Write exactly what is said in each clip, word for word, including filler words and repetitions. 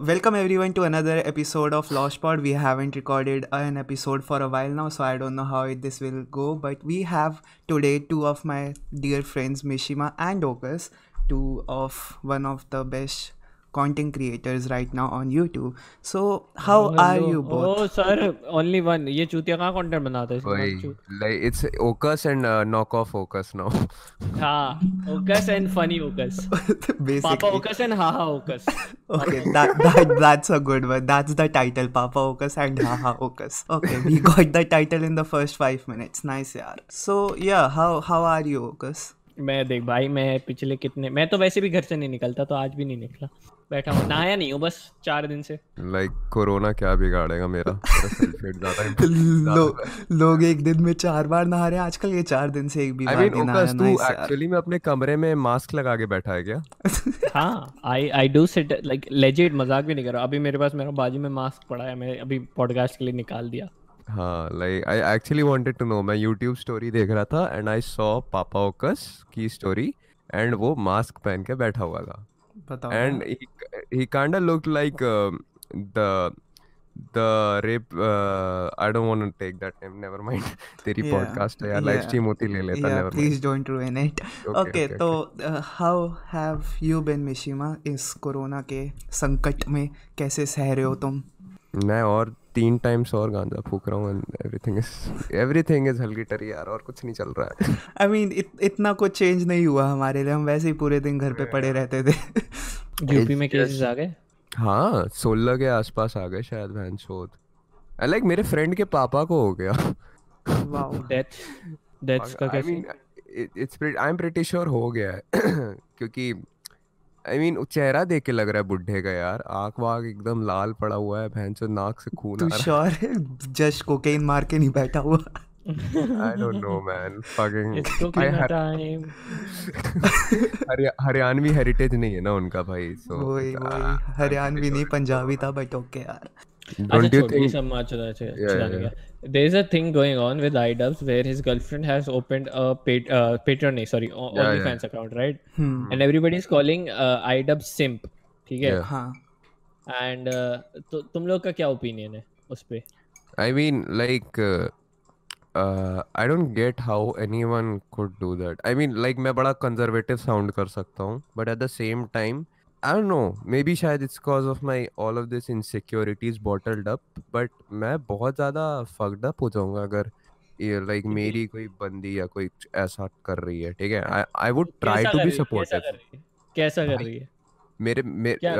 Welcome everyone to another episode of LoshPod. We haven't recorded an episode for a while now, so I don't know how it, this will go. But we have today two of my dear friends, Mishima and Okaz, two of one of the best content creators right now on YouTube. So how oh, are you both? Oh sir, only one. ये चूतिया कहाँ content बनाता है? Like it's Okaz and uh, knockoff Okaz now. हाँ, Okaz and funny Okaz. Basically. Papa Okaz and haha Okaz. Okay, that, that that's a good one. That's the title, Papa Okaz and haha Okaz. Okay, we got the title in the first five minutes. Nice यार. So yeah, how how are you Okaz? मैं देख भाई मैं पिछले कितने मैं तो वैसे भी घर से नहीं निकलता तो आज भी नहीं निकला बैठा हूँ नहाया नहीं हूँ बस चार दिन से लाइक like, कोरोना क्या बिगाड़ेगा मेरा लोग लो एक दिन में चार बार नहा रहे हैं आजकल ये चार दिन से एक भी I mean, नहाया नहीं एक्चुअली मैं अपने कमरे में मास्क लगा के बैठा है क्या हाँ I I do sit like legit मजाक भी नहीं कर रहा अभी मेरे पास मेरा बाजू में मास्क पड़ा है मैं अभी पॉडकास्ट के लिए निकाल दिया हाँ like I actually wanted to know मैं यूट्यूब स्टोरी देख रहा था एंड आई सॉ पापा ओकस की स्टोरी एंड वो मास्क पहन के बैठा हुआ था and he kind of looked like the the rape uh, I don't want to take that name never mind teri yeah. podcast hai yaar yeah. live stream hoti le leta yeah, never please mind. Don't ruin it okay, okay, okay to okay. Uh, how have you been Mishima is corona ke sankat mein kaise seh rahe ho tum मैं और तीन times और गांजा फूक रहा हूँ and everything is everything is हल्की टरी यार और कुछ नहीं चल रहा है आई मीन इतना कुछ चेंज नहीं हुआ हमारे लिए हम वैसे ही पूरे दिन घर पे पड़े रहते थे यूपी में केसेस आ गए हाँ सोलह के आसपास आ गए शायद बहन चोद लाइक मेरे फ्रेंड के पापा को हो गया वाओ डेथ डेथ्स का कैसे I mean it's I am pretty sure हो गया है क्योंकि आई I मीन mean, चेहरा देख के लग रहा है बुढ़े का यार आँख वाँख एकदम लाल पड़ा हुआ है भैंसो नाक से खून आ रहा है जस्ट कोकेन मार के नहीं बैठा हुआ I don't know man fucking I had time Haryanvi heritage नहीं है ना उनका भाई सो वही वही हरियाणवी नहीं पंजाबी था बट ओके यार don't you think some much that yeah there is a thing going on with iDubbbz where his girlfriend has opened a pat- uh, patreon sorry o- yeah, OnlyFans yeah. account right hmm. and everybody is calling uh, iDubbbz simp theek hai ha and uh, to tum log ka kya opinion hai us pe I mean like uh, uh, I don't get how anyone could do that I mean like main bada conservative sound kar sakta hu but at the same time I don't know, maybe शायद it's cause of my all of this insecurities bottled up, but मैं बहुत ज़्यादा fucked up हो जाऊँगा अगर ये like मेरी कोई बंदी या कोई ऐसा कर रही है, ठीक है? I I would try to be supportive. कैसा कर रही है? मेरे मेरे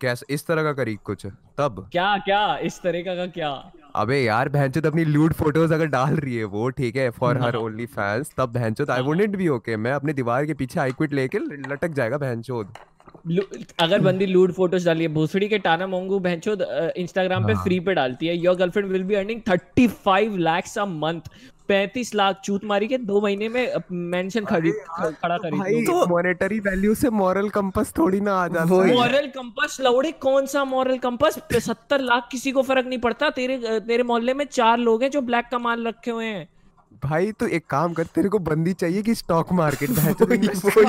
कैसा इस तरह का करी कुछ तब? क्या क्या इस तरह का क्या? अबे यार बहनचोद अपनी लूड फोटोज अगर डाल रही है वो ठीक है फॉर हर ओनली फैंस तब बहनचोद I wouldn't be okay मैं अपने दीवार के पीछे I quit लेके लटक जाएगा बहनचोद अगर बंदी लूड फोटोज डाली है भोसड़ी के टाना मोंगू बहनचोद इंस्टाग्राम पे फ्री पे डालती है your girlfriend will be earning पैंतीस लाख अ मंथ पैंतीस लाख चूत मारी के दो महीने में मेंशन खड़ी खड़ा करी तो मॉनेटरी वैल्यू से मॉरल कंपास थोड़ी ना आ जाता है मॉरल कंपास लौड़े कौन सा मॉरल कंपास सत्तर लाख किसी को फर्क नहीं पड़ता तेरे तेरे मोहल्ले में चार लोग हैं जो ब्लैक का माल रखे हुए हैं भाई तो एक काम कर तेरे को बंदी चाहिए कि स्टॉक मार्केट में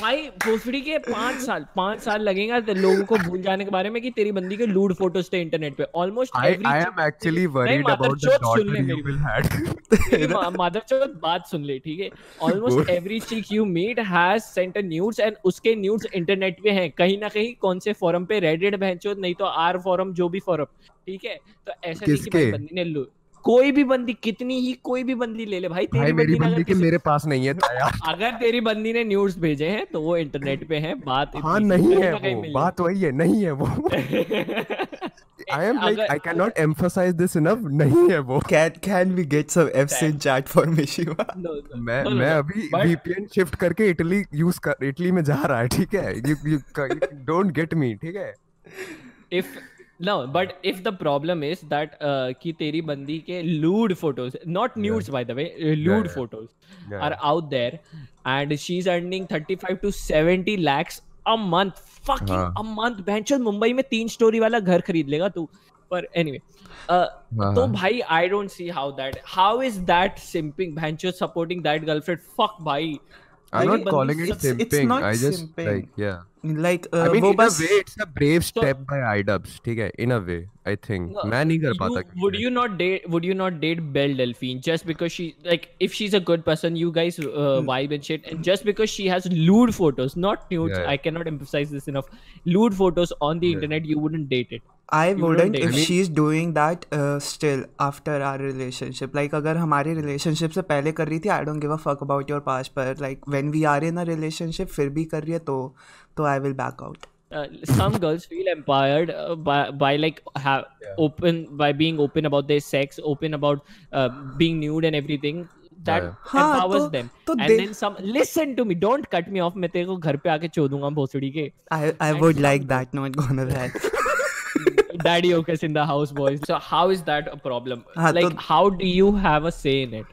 भाई भोसड़ी के पांच साल पांच साल लगेगा लोगों को भूल जाने के बारे में कि तेरी बंदी के लूड फोटोज थे इंटरनेट पे almost every I am actually worried about the daughter you will had मदरचोद बात सुन ले ठीक है almost every chick you meet has sent a nudes and उसके न्यूड्स इंटरनेट पे हैं कहीं ना कहीं कौन से फोरम पे रेडिट बहनचोद नहीं तो आर फोरम जो भी फोरम ठीक है तो ऐसा नहीं कि बंदी ने लूड कोई भी बंदी कितनी ही कोई भी बंदी ले ले भाई तेरी बंदी अगर के मेरे पास नहीं है अगर तेरी बंदी ने न्यूज़ भेजे हैं तो वो इंटरनेट पे हैं बात हाँ नहीं है वो बात वही है नहीं है वो I am like I cannot emphasize this enough नहीं है वो can can we get some F C chat for Mishima मैं मैं अभी V P N shift करके इटली यूज कर इटली में जा रहा है ठीक है you you don't get me ठीक है if No, but if the problem is that uh, ki teri bandi ke lewd photos, not nudes yeah. by the way, uh, lewd yeah. photos yeah. are out there and she's earning thirty-five to seventy lakhs a month. Fucking uh-huh. a month. Benchon Mumbai mein teen story wala ghar khareed lega tu. But anyway, uh, uh-huh. toh bhai, I don't see how that, how is that simping? Benchon supporting that girlfriend. Fuck bhai. I'm not calling it simping. It's not I just simping. Like, yeah. like uh, I mean, वो बस way, it's a brave step so, by iDubbbz, ठीक है, in a way I think no, मैं नहीं कर पाता. you, would you not date would you not date Belle Delphine just because she like if she's a good person you guys uh, vibe and shit, and just because she has lewd photos, not nudes, yeah. I cannot emphasize this enough, lewd photos on the yeah. internet, you wouldn't date it. I wouldn't if she's doing that uh, still after our relationship. Like अगर हमारे relationship से पहले कर रही थी, I don't give a fuck about your past. But like when we are in a relationship, फिर भी कर रही है तो तो I will back out. Uh, some girls feel empowered uh, by by like have yeah. open by being open about their sex, open about uh, being nude and everything. That yeah. empowers them. तो, तो and then some. Listen to me. Don't cut me off. मैं तेरे को घर पे आके चोदूंगा भोसड़ी के. I I would and like that. Not gonna that. Daddy Okaz in the house, boys. So how is that a problem? हाँ, like तो, how do you have a say in it?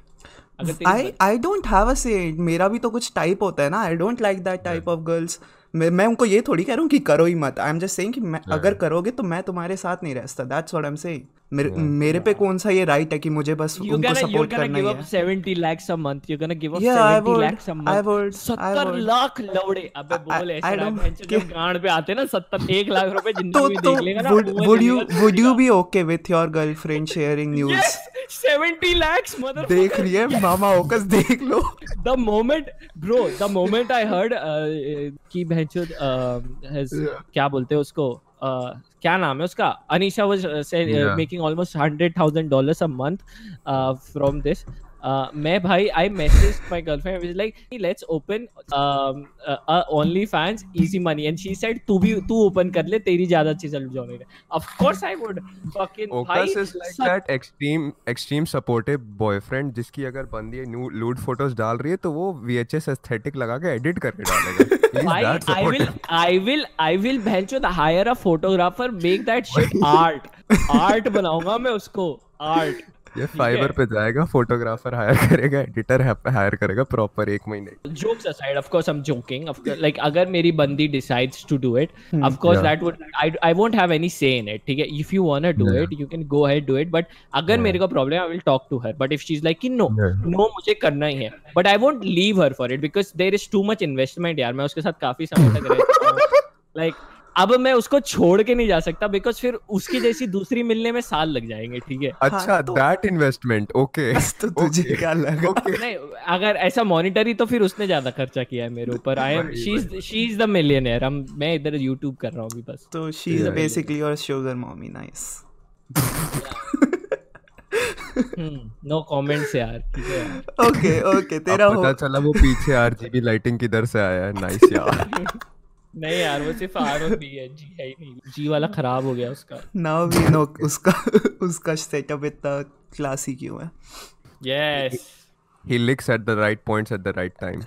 I I don't have a say. मेरा भी तो कुछ type होता है ना. I don't like that type yeah. of girls. मैं मैं उनको ये थोड़ी कह रहा हूँ कि करो ही मत. I'm just saying कि मैं, yeah. अगर करोगे तो मैं तुम्हारे साथ नहीं रहता. That's what I'm saying. मेरे, yeah. मेरे पे कौन सा ये right है कि मुझे बस you're उनको gonna, support करना है. You're gonna give up seventy lakhs a month. You're gonna give up yeah, seventy lakhs a month. I would. seventy lakh लौड़े. अबे बोल ऐसे ना. गांड पे आते ना seventy एक लाख रुपए जिंदगी में देख लेगा ना. Would you would you be okay with your girlfriend sharing news? Yes, seventy lakhs mother. देख रही है मामा Okaz, देख लो. The moment bro, the moment I heard कि बहनचोद क्या बोलते हैं उसको, क्या नाम है उसका, Anisha was making almost hundred thousand dollars a month from this. मैं भाई I message my girlfriend was like let's open OnlyFans easy money and she said तू भी तू ओपन कर ले तेरी ज्यादा अच्छी चल जाएगी. Of course I would fucking भाई is like that extreme extreme supportive boyfriend जिसकी अगर बंदी न्यूड फोटोज डाल रही है तो वो V H S एस्थेटिक लगा के एडिट करके डालेगा. I will I will I will भेंचो the hire a photographer make that shit art art बनाऊंगा मैं उसको आर्ट. ये फाइबर पे जाएगा, फोटोग्राफर हायर करेगा, एडिटर हायर करेगा प्रॉपर एक महीने. Jokes aside, of course I'm joking. Of course, like अगर मेरी बंदी decides to do it, of course that would I I won't have any say in it. ठीक है, if you wanna do it, you can go ahead do it. But अगर मेरे को problem, I will talk to her. But if she's like कि no, no मुझे करना ही है, but I won't leave her for it because there is too much investment यार. मैं उसके साथ काफी समय तक रहता हूँ. Like अब मैं उसको छोड़ के नहीं जा सकता बिकॉज फिर उसकी जैसी दूसरी मिलने में साल लग जाएंगे. ठीक है, अच्छा दैट इन्वेस्टमेंट ओके. तो तुझे क्या लगा? नहीं, अगर ऐसा मॉनिटरी तो फिर उसने ज्यादा खर्चा किया है मेरे ऊपर. I am she is she is the millionaire. हम मैं इधर यूट्यूब कर रहा हूँ अभी बस. तो she is basically your sugar mommy. Nice. No comments यार. ओके ओके तेरा पता चला वो पीछे आरजीबी लाइटिंग किधर से आया है. नाइस यार. नहीं यार वो सिर्फ आर और बी है, जी है ही नहीं. जी वाला खराब हो गया उसका. नाउ वी नो उसका उसका सेटअप इतना क्लासी क्यों है. Yes, he licks at the right points at the right time.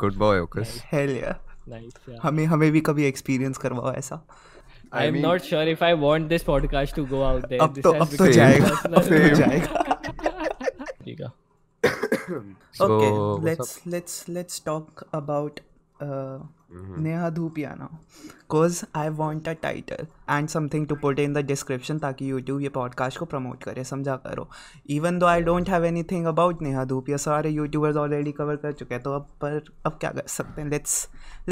Good boy Okaz. Hell yeah nice. हमें हमें भी कभी एक्सपीरियंस करवाओ ऐसा. I am not sure if I want this podcast to go out there. अब तो अब तो जाएगा अब तो जाएगा. ठीक है, okay let's let's let's talk about Uh, mm-hmm. Neha Dhupia now, cause I want a title and something to put in the description ताकि YouTube ये podcast को promote करे, समझा करो. Even though I don't have anything about Neha Dhupia, सारे YouTubers already cover कर चुके हैं तो अब पर अब क्या कर सकते हैं. Let's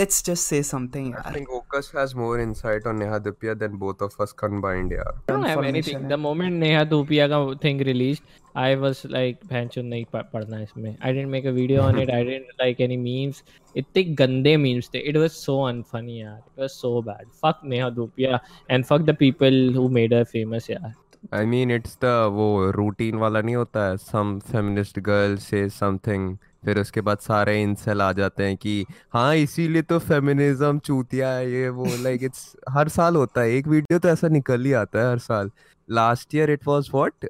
let's just say something यार. I think Okaz has more insight on Neha Dhupia than both of us combined यार. I don't have anything. The moment Neha Dhupia का thing released, I was like भैंचो नहीं पढ़ना इसमें. I didn't make a video on it. I didn't like any memes. इतने गंदे memes थे. It was so unfunny यार. It was so bad. Fuck Neha Dhupia and fuck the people who made her famous यार. I mean it's the वो routine वाला नहीं होता है. Some feminist girl says something. फिर उसके बाद सारे इंसेल आ जाते हैं कि हाँ इसीलिए तो फेमिनिज्म चूतिया है ये वो. लाइक इट्स हर साल होता है, एक वीडियो तो ऐसा निकल ही आता है हर साल. Last year it was what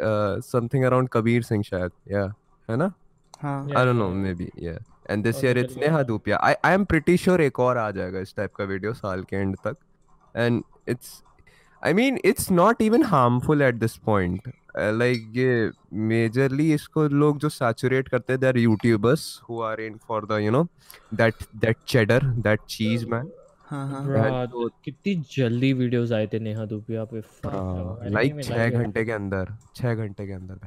something around Kabir Singh शायद, या है ना? हाँ, I don't know, maybe yeah. And this year it's Neha Dhupia. I I am pretty sure एक और आ जाएगा इस टाइप का वीडियो साल के एंड तक. And it's I mean it's not even harmful at this point. Like ये मेजरली इसको लोग जो सैचुरेट करते हैं, they are YouTubers who are in for the you know that that cheddar that cheese man. हाँ हाँ, कितनी जल्दी वीडियोस आए थे नेहा धूपिया पे, लाइक छह घंटे के अंदर छह घंटे के अंदर.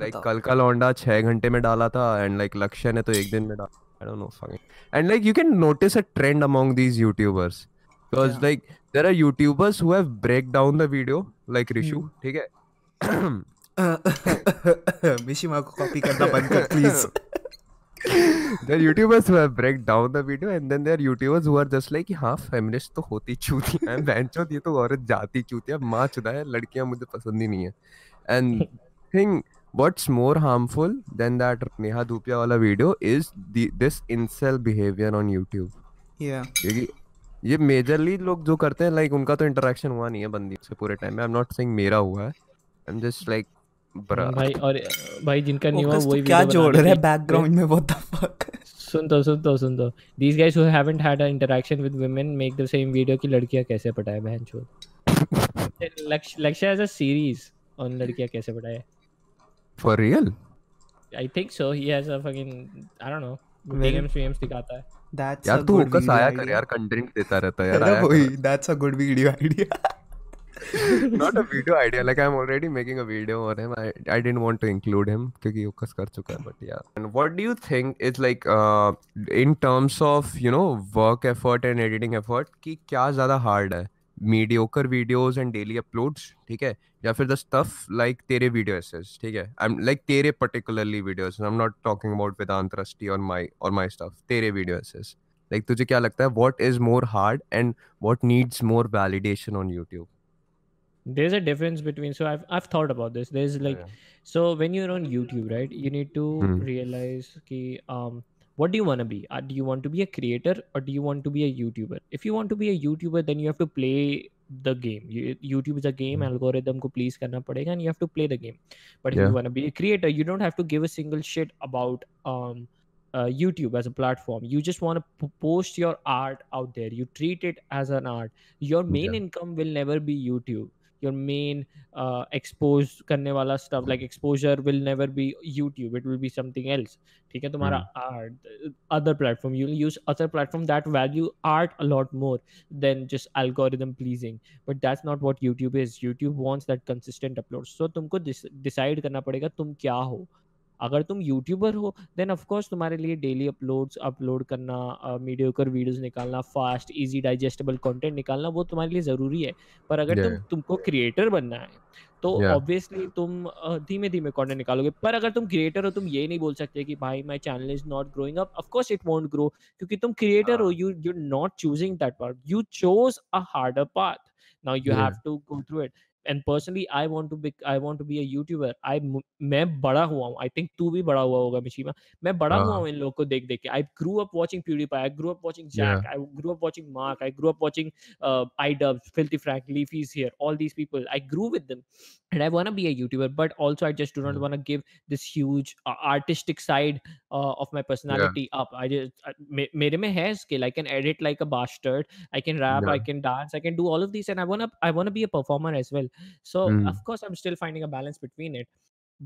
लाइक कल का लौंडा छह घंटे में डाला था एंड लाइक लक्ष्य ने तो एक दिन में डाला. I don't know fucking. And like you can notice a trend among these YouTubers, because yeah. like there are YouTubers who have break down the video like Rishu. ठीक है. Mishima को copy करना बंद कर please. There are YouTubers who have break down the video, and then there are YouTubers who are just like हाँ feminist तो होती चूतियाँ हैं, बहनचोद ये तो औरत जाती चूतियाँ, माँ चुदा है, लड़कियाँ मुझे पसंद ही नहीं है. And thing what's more harmful than that Neha Dhupia वाला video is the, this incel behavior on YouTube. Yeah. क्योंकि ये majorly लोग जो करते हैं like उनका तो interaction हुआ नहीं है बंदी से पूरे time में. I'm not saying मेरा हुआ है. I'm just like बड़ा भाई और भाई जिनका नहीं हुआ वही क्या जोड़ रहा है बैकग्राउंड में what the fuck. सुन तो सुन तो सुन तो these guys who haven't had an interaction with women make the same video कि लड़कियाँ कैसे पटाएं बहनचोद. लक्ष्य as a series on लड़कियाँ कैसे पटाएं. For real? I think so. He has a fucking I don't know. D Ms D Ms दिखाता है. That's यार तू ओकस आया कर यार कंटेंट देता रहता है यार. अरे वही that's a good video idea. Not a video idea. Like I'm already making a video on him. I I didn't want to include him क्योंकि ओकस कर चुका है. But yeah. And what do you think is like uh, in terms of you know work effort and editing effort कि क्या ज़्यादा hard है? Mediocre videos and daily uploads, ठीक है, या फिर the stuff like तेरे video essays, ठीक है, I'm like तेरे particularly videos, and I'm not talking about Vedant Rusty or my or my stuff, तेरे video essays, like तुझे क्या लगता है what is more hard and what needs more validation on YouTube? There's a difference between, so I've I've thought about this. There's like, yeah. so when you're on YouTube, right, you need to hmm. realize कि um what do you want to be? Uh, do you want to be a creator or do you want to be a YouTuber? If you want to be a YouTuber, then you have to play the game. You, YouTube is a game. Mm-hmm. Algorithm ko please karna padega and you have to play the game. But if yeah. you want to be a creator, you don't have to give a single shit about um, uh, YouTube as a platform. You just want to p- post your art out there. You treat it as an art. Your main yeah. income will never be YouTube. Your main uh, expose करने वाला stuff like exposure will never be YouTube. It will be something else. ठीक है तुम्हारा art, other platform. You'll use other platform that value art a lot more than just algorithm pleasing. But that's not what YouTube is. YouTube wants that consistent uploads. So तुमको decide करना पड़ेगा तुम क्या हो. अगर तुम यूट्यूबर हो then of course तुम्हारे लिए डेली अपलोड्स अपलोड करना मीडियोकर वीडियोस निकालना फास्ट इजी डाइजेस्टेबल कंटेंट निकालना वो तुम्हारे लिए ज़रूरी है. पर अगर yeah. तुम तुमको क्रिएटर बनना है तो ऑब्वियसली yeah. तुम धीमे धीमे कंटेंट निकालोगे. पर अगर तुम क्रिएटर हो तुम ये नहीं बोल सकते कि भाई my channel is not growing up. Of course it won't grow क्योंकि तुम क्रिएटर हो. You you not choosing that part. You chose a harder path. Now you have to go through it. And personally, I want to be I want to be a YouTuber. I मैं बड़ा हुआ हूँ. I think तू भी बड़ा हुआ होगा मिशीमा. मैं बड़ा हुआ हूँ इन लोगों को देख देख के. I grew up watching PewDiePie. I grew up watching Jack. Yeah. I grew up watching Mark. I grew up watching uh, iDubbbz, Filthy Frank, Leafy's here. All these people. I grew with them, and I want to be a YouTuber. But also, I just do not yeah. want to give this huge uh, artistic side uh, of my personality yeah. up. I just I, me, मेरे में है skill. I can edit like a bastard. I can rap. Yeah. I can dance. I can do all of these, and I wanna I wanna be a performer as well. So mm. of course I'm still finding a balance between it,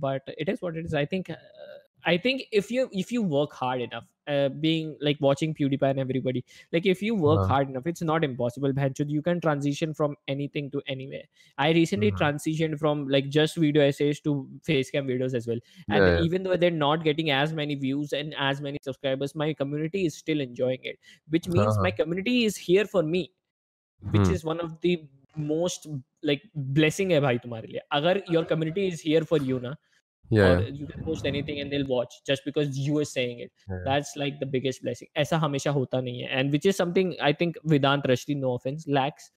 but it is what it is. I think uh, I think if you if you work hard enough, uh, being like watching PewDiePie and everybody, like if you work uh. hard enough, it's not impossible. Bhanchud, you can transition from anything to anywhere. I recently mm. transitioned from like just video essays to facecam videos as well. And yeah, yeah. even though they're not getting as many views and as many subscribers, my community is still enjoying it, which means uh. my community is here for me, which mm. is one of the most like blessing है भाई तुम्हारे लिए. अगर your community is here for you ना, yeah, you can post anything and they'll watch just because you are saying it. Yeah. That's like the biggest blessing. ऐसा हमेशा होता नहीं है, and which is something I think Vedant Rushdie, no offense, lacks,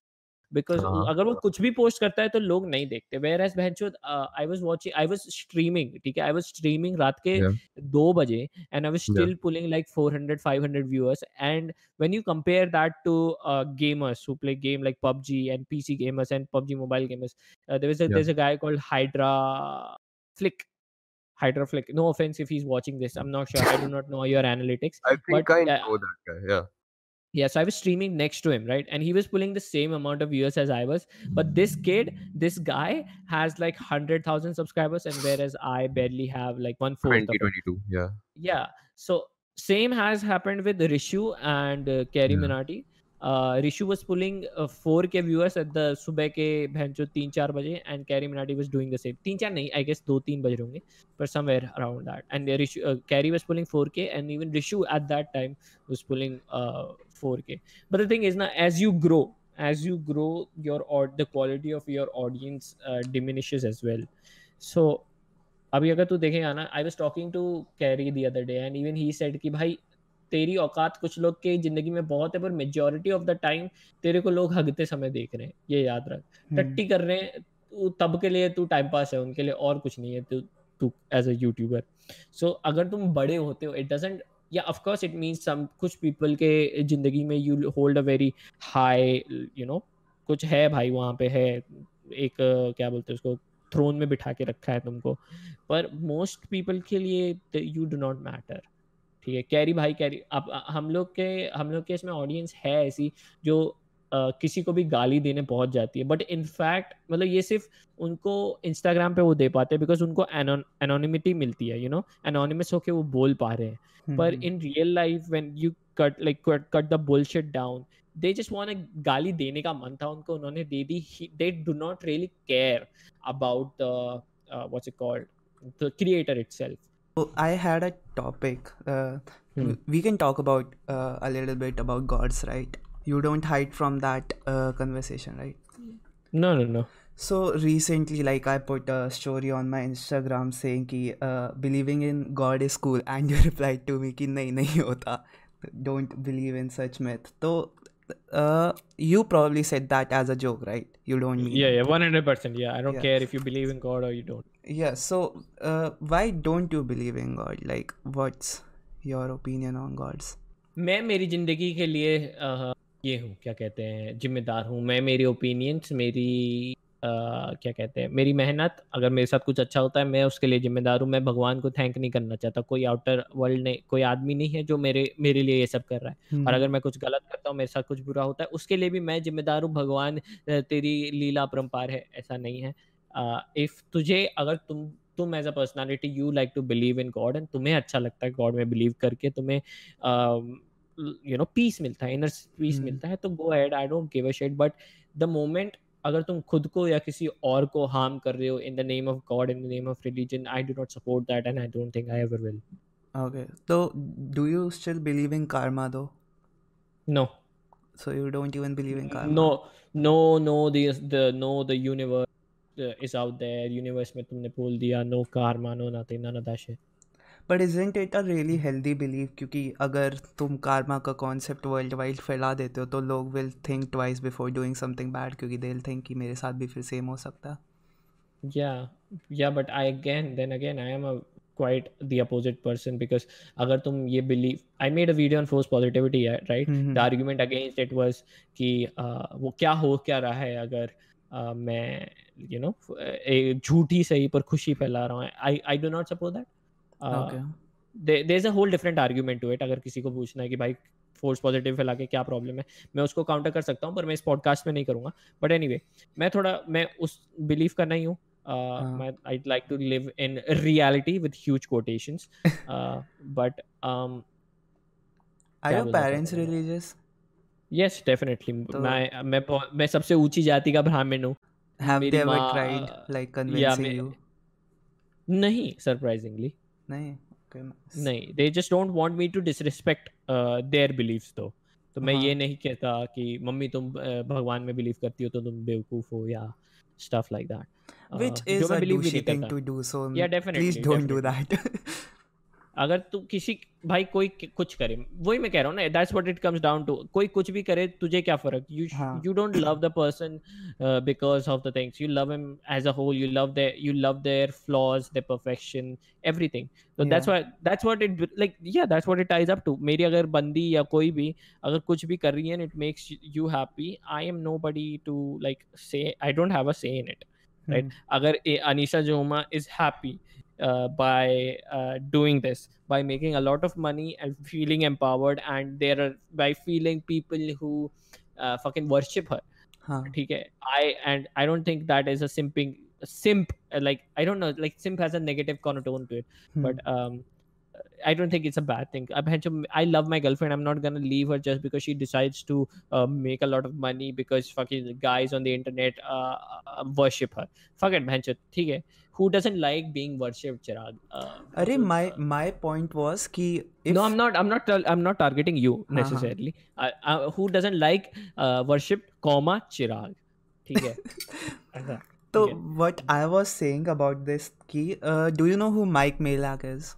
because uh-huh. अगर वो कुछ भी post करता है तो लोग नहीं देखते. Whereas बहनचोद uh, I was watching, I was streaming, ठीक है, I was streaming रात के yeah. दो बजे and I was still yeah. pulling like four hundred, five hundred viewers. And when you compare that to uh, gamers who play game like P U B G and P C gamers and P U B G mobile gamers, uh, there is a yeah. there's a guy called Hydra Flick. Hydra Flick. No offense if he's watching this. I'm not sure. I do not know your analytics. I think but, I know uh, that guy. Yeah. Yeah, so I was streaming next to him, right? And he was pulling the same amount of viewers as I was. But this kid, this guy has like one hundred thousand subscribers. And whereas I barely have like one fourth. twenty twenty-two, yeah. Yeah, so same has happened with Rishu and uh, CarryMinati. Yeah. Rishu was pulling four K viewers at the सुबह के भैंचो तीन चार बजे and CarryMinati was doing the same. तीन चार नहीं, I guess दो तीन बज रहे होंगे, पर somewhere around that. And Rishu Carry was pulling four K and even Rishu at that time was pulling four K. But the thing is ना, as you grow as you grow your or the quality of your audience uh, diminishes as well. So abhi agar tu dekhega na, I was talking to Carrie the other day and even he said ki bhai teri औकात कुछ लोग के जिंदगी में बहुत है, पर majority of the time तेरे को लोग हगते समय देख रहे हैं, ये याद रख. टट्टी कर रहे हैं तब के लिए, तू टाइम पास है उनके लिए और कुछ नहीं है तू तू as a YouTuber. So अगर तुम बड़े होते हो, it doesn't yeah of course it means some कुछ people के जिंदगी में you hold a very high, you know, कुछ है भाई वहाँ पे है, एक क्या बोलते हैं उसको, थ्रोन में बिठा के रखा है तुमको, पर most people के लिए you do not matter. ठीक है कैरी भाई, कैरी आप, हम लोग के हम लोग के इसमें ऑडियंस है ऐसी जो Uh, किसी को भी गाली देने पहुंच जाती है, बट इनफैक्ट मतलब ये सिर्फ उनको इंस्टाग्राम पे वो दे पाते हैं बिकॉज उनको एनोनिमिटी मिलती है, यू नो, एनोनिमस होके वो बोल पा रहे हैं. hmm. पर in real life when you cut like cut the bullshit down, they just want, गाली देने का मन था उनको, उन्होंने दे दी. They do not really care about the what's it called, the creator itself. I had a topic, we can talk about a little bit about gods, right? You don't hide from that uh, conversation, right? No, no, no. So recently, like, I put a story on my Instagram saying ki uh, believing in God is cool, and you replied to me ki nahi nahi hota, don't believe in such myth. So uh, you probably said that as a joke, right? You don't mean. Yeah, yeah, one hundred percent. Yeah, I don't yeah. care if you believe in God or you don't. Yeah. So uh, why don't you believe in God? Like, what's your opinion on God's? मैं मेरी जिंदगी के लिए uh, ये हूँ, क्या कहते हैं, जिम्मेदार हूँ मैं. मेरी ओपिनियंस, मेरी आ, क्या कहते हैं, मेरी मेहनत, अगर मेरे साथ कुछ अच्छा होता है मैं उसके लिए जिम्मेदार हूँ. मैं भगवान को थैंक नहीं करना चाहता, कोई आउटर वर्ल्ड ने, कोई आदमी नहीं है जो मेरे मेरे लिए ये सब कर रहा है. और अगर मैं कुछ गलत करता हूँ, मेरे साथ कुछ बुरा होता है, उसके लिए भी मैं जिम्मेदार हूँ. भगवान, तेरी लीला अपरंपार है, ऐसा नहीं है. इफ़ तुझे, अगर तुम तुम as a personality you like to believe in God and तुम्हें अच्छा लगता है गॉड में बिलीव करके, तुम्हें you know peace मिलता है, inner peace hmm. मिलता है, तो go ahead, I don't give a shit. But the moment अगर तुम खुद को या किसी और को harm कर रहे हो in the name of God, in the name of religion, I do not support that and I don't think I ever will. Okay, so do you still believe in karma though? No. So you don't even believe in karma? No, no, no, the, the, no, the universe is out there, universe में तुमने बोल दिया, no karma, no nothing, none of that shit. But isn't it a really healthy believe, क्योंकि अगर तुम कारमा का concept world wide फैला देते हो तो लोग will think twice before doing something bad, क्योंकि दे विल थिंक कि मेरे साथ भी फिर सेम हो सकता. या या but I again then again I am a quite the opposite person, because अगर तुम ये believe, I made a video on force positivity, right? The argument against it was कि वो क्या हो क्या रहा है अगर uh, मैं यू नो झूठी सही पर खुशी फैला रहा हूँ. I I do not support that. Uh, okay. there, there's a whole different argument to it. अगर किसी को पूछना है कि भाई फोर्स पॉजिटिव फैला के क्या प्रॉब्लम है, मैं उसको काउंटर कर सकता हूँ, पर मैं इस पॉडकास्ट में नहीं करूँगा. बट एनीवे, मैं थोड़ा मैं उस बिलीव करना ही हूँ. I'd like to live in reality with huge quotations. Uh, but um, are your parents religious? Yes, definitely. मैं मैं मैं सबसे ऊंची जाति का ब्राह्मण हूँ. Have they ever tried like convincing you? नहीं, surprisingly. नहीं, okay, nice. नहीं, they just don't want me to disrespect uh, their beliefs though. तो मैं ये नहीं कहता कि मम्मी तुम भगवान में बिलीव करती हो तो तुम बेवकूफ हो या stuff like that. Which uh, is a douchey thing to do, so yeah, definitely, please don't definitely. do that. अगर तू किसी भाई कोई कुछ करे, वही मैं कह रहा हूँ ना, that's what it comes down to. कोई कुछ भी करे तुझे क्या फर्क. You you don't love the person uh, because of the things. You love him as a whole. You love their you love their flaws, their perfection, everything. So yeah. that's why that's what it like yeah that's what it ties up to. मेरी अगर बंदी या कोई भी अगर कुछ भी कर रही है and it makes you happy, I am nobody to like say, I don't have a say in it, right? Hmm. अगर Anisha Joma is happy Uh, by uh, doing this, by making a lot of money and feeling empowered, and there are by feeling people who uh, fucking worship her. Huh. Okay, I and I don't think that is a simping a simp. Like I don't know, like simp has a negative connotation to it. Hmm. But um, I don't think it's a bad thing. I love my girlfriend. I'm not going to leave her just because she decides to uh, make a lot of money because fucking guys on the internet uh, worship her. Fuck it, bhancho. Okay. Who doesn't like being worshipped, Chirag? Uh, Arey, my uh, my point was ki if... No, I'm not I'm not I'm not targeting you necessarily. Uh-huh. I, I, who doesn't like uh, worshipped, comma, Chirag? Okay. uh-huh. So okay. What I was saying about this ki uh, do you know who Mike Malak is?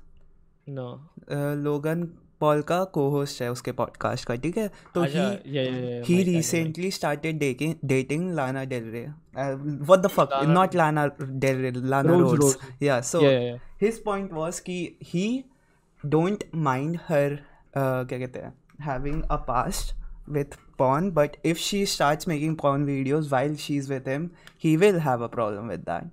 No. Uh, Logan Paul का co-host है उसके podcast का, ठीक है? तो he he recently started dating dating Lana Del Rey. Uh, what the fuck? Lana, Not Lana Del Rey, Lana Rhodes. Rhodes. Yeah. So yeah, yeah, yeah. His point was कि he don't mind her uh, क्या कहते हैं having a past with porn, but if she starts making porn videos while she's with him, he will have a problem with that.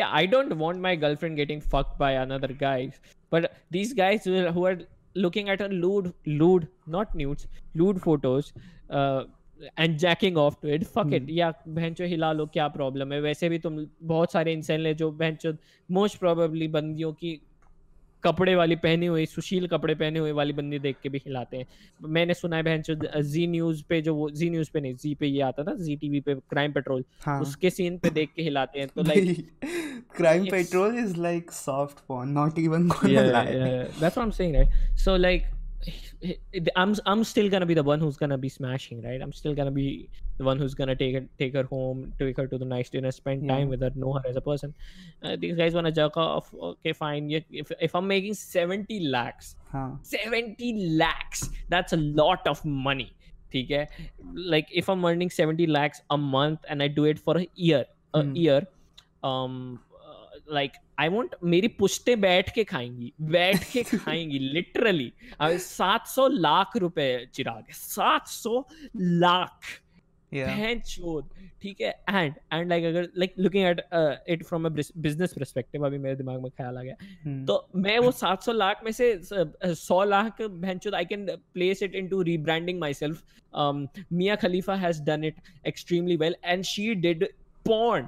Yeah, I don't want my girlfriend getting fucked by another guy. But these guys who are looking at her lewd, lewd, not nudes, lewd photos uh, and jacking off to it, fuck hmm. it. Yeah, bhencho hila lo, kya problem hai? वैसे भी तुम बहुत सारे इंसान ले जो bhencho most probably बंदियों की कपड़े वाली पहनी हुई सुशील कपड़े पहने हुए वाली बंदी देख के भी हिलाते हैं. मैंने सुना है बहन जो जी न्यूज़ पे जो वो जी न्यूज़ पे नहीं जी पे ये आता था जी टीवी पे क्राइम पेट्रोल हाँ. उसके सीन पे देख के हिलाते हैं. तो like crime petrol is like soft porn not even gonna like that's what I am saying right. So like I'm I'm still gonna be the one who's gonna be smashing, right? I'm still gonna be the one who's gonna take her, take her home, take her to the nice dinner, spend yeah. time with her, know her as a person. Uh, these guys wanna jerk off. Okay, fine. If if I'm making seventy lakhs, huh. seventy lakhs, that's a lot of money. ठीक है? Like if I'm earning seventy lakhs a month and I do it for a year, a hmm. year, um, like. I want मेरी पुश्ते बैठ के खाएंगी बैठ के खाएंगी literally. सात सौ लाख रुपए चिराग सात सौ लाख चोद, ठीक है? एंड एंड लाइक अगर like looking at it from a business perspective अभी मेरे दिमाग में ख्याल आ गया hmm. तो मैं वो सात सौ लाख में से सौ लाख बहनचोद I can place it into rebranding myself. Mia Khalifa has done it extremely well and she did porn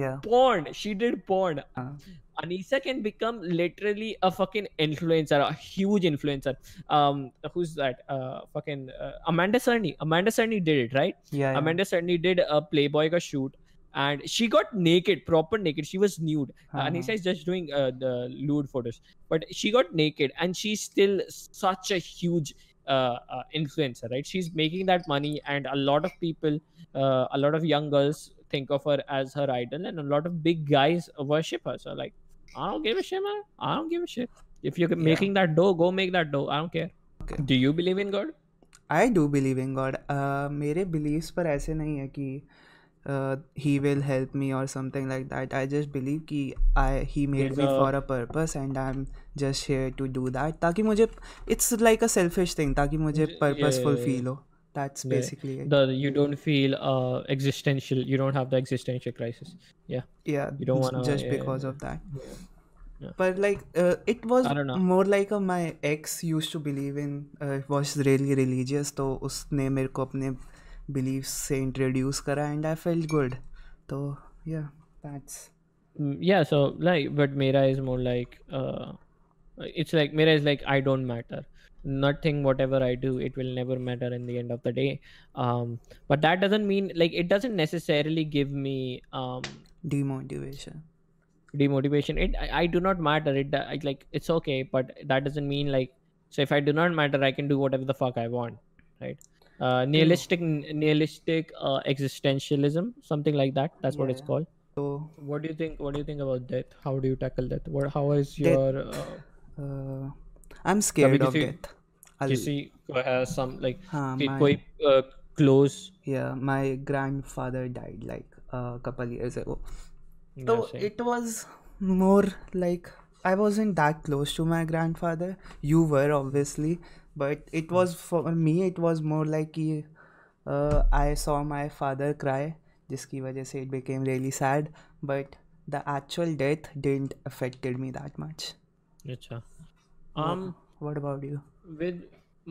yeah porn she did porn uh. Anisha can become literally a fucking influencer, a huge influencer. Um who's that uh fucking uh, Amanda Cerny Amanda Cerny did it, right? yeah, yeah. Amanda Cerny did a Playboy ka shoot and she got naked, proper naked. She was nude. uh-huh. Anisha is just doing uh, the lewd photos, but she got naked and she's still such a huge Uh, uh, influencer, right? She's making that money and a lot of people uh, a lot of young girls think of her as her idol and a lot of big guys worship her. So like I don't give a shit, man. I don't give a shit. If you're yeah. making that dough, go make that dough. I don't care. Okay. Do you believe in God? I do believe in God. Uh, मेरे beliefs पर ऐसे नहीं है कि uh, he will help me or something like that. I just believe कि I he made There's me a... for a purpose and I'm just here to do that ताकि मुझे it's like a selfish thing ताकि मुझे purposeful yeah, yeah, yeah. feel हो. That's basically yeah. it. The, you don't feel uh, existential. You don't have the existential crisis. Yeah. Yeah. You don't want to just yeah, because yeah. of that. Yeah. Yeah. But like uh, it was more like a, my ex used to believe in uh, was really religious. तो उसने मेरे को अपने beliefs से introduce करा and I felt good. तो yeah, that's. Yeah. So like, but Mera is more like uh, it's like Mera is like I don't matter. Nothing whatever I do it will never matter in the end of the day. Um but that doesn't mean like it doesn't necessarily give me um demotivation demotivation it I, I do not matter it I, like it's okay, but that doesn't mean like so if I do not matter I can do whatever the fuck I want, right? uh nihilistic mm. nihilistic uh, existentialism, something like that. That's yeah. what it's called. So what do you think what do you think about death? How do you tackle death? What how is your death, uh, uh... I'm scared of death. किसी को है some like कोई close. Yeah, my grandfather died like a couple years ago. So it was more like I wasn't that close to my grandfather. You were obviously, but it was for me. It was more like uh, I saw my father cry, जिसकी वजह से it became really sad. But the actual death didn't affected me that much. अच्छा. Um, what about you? With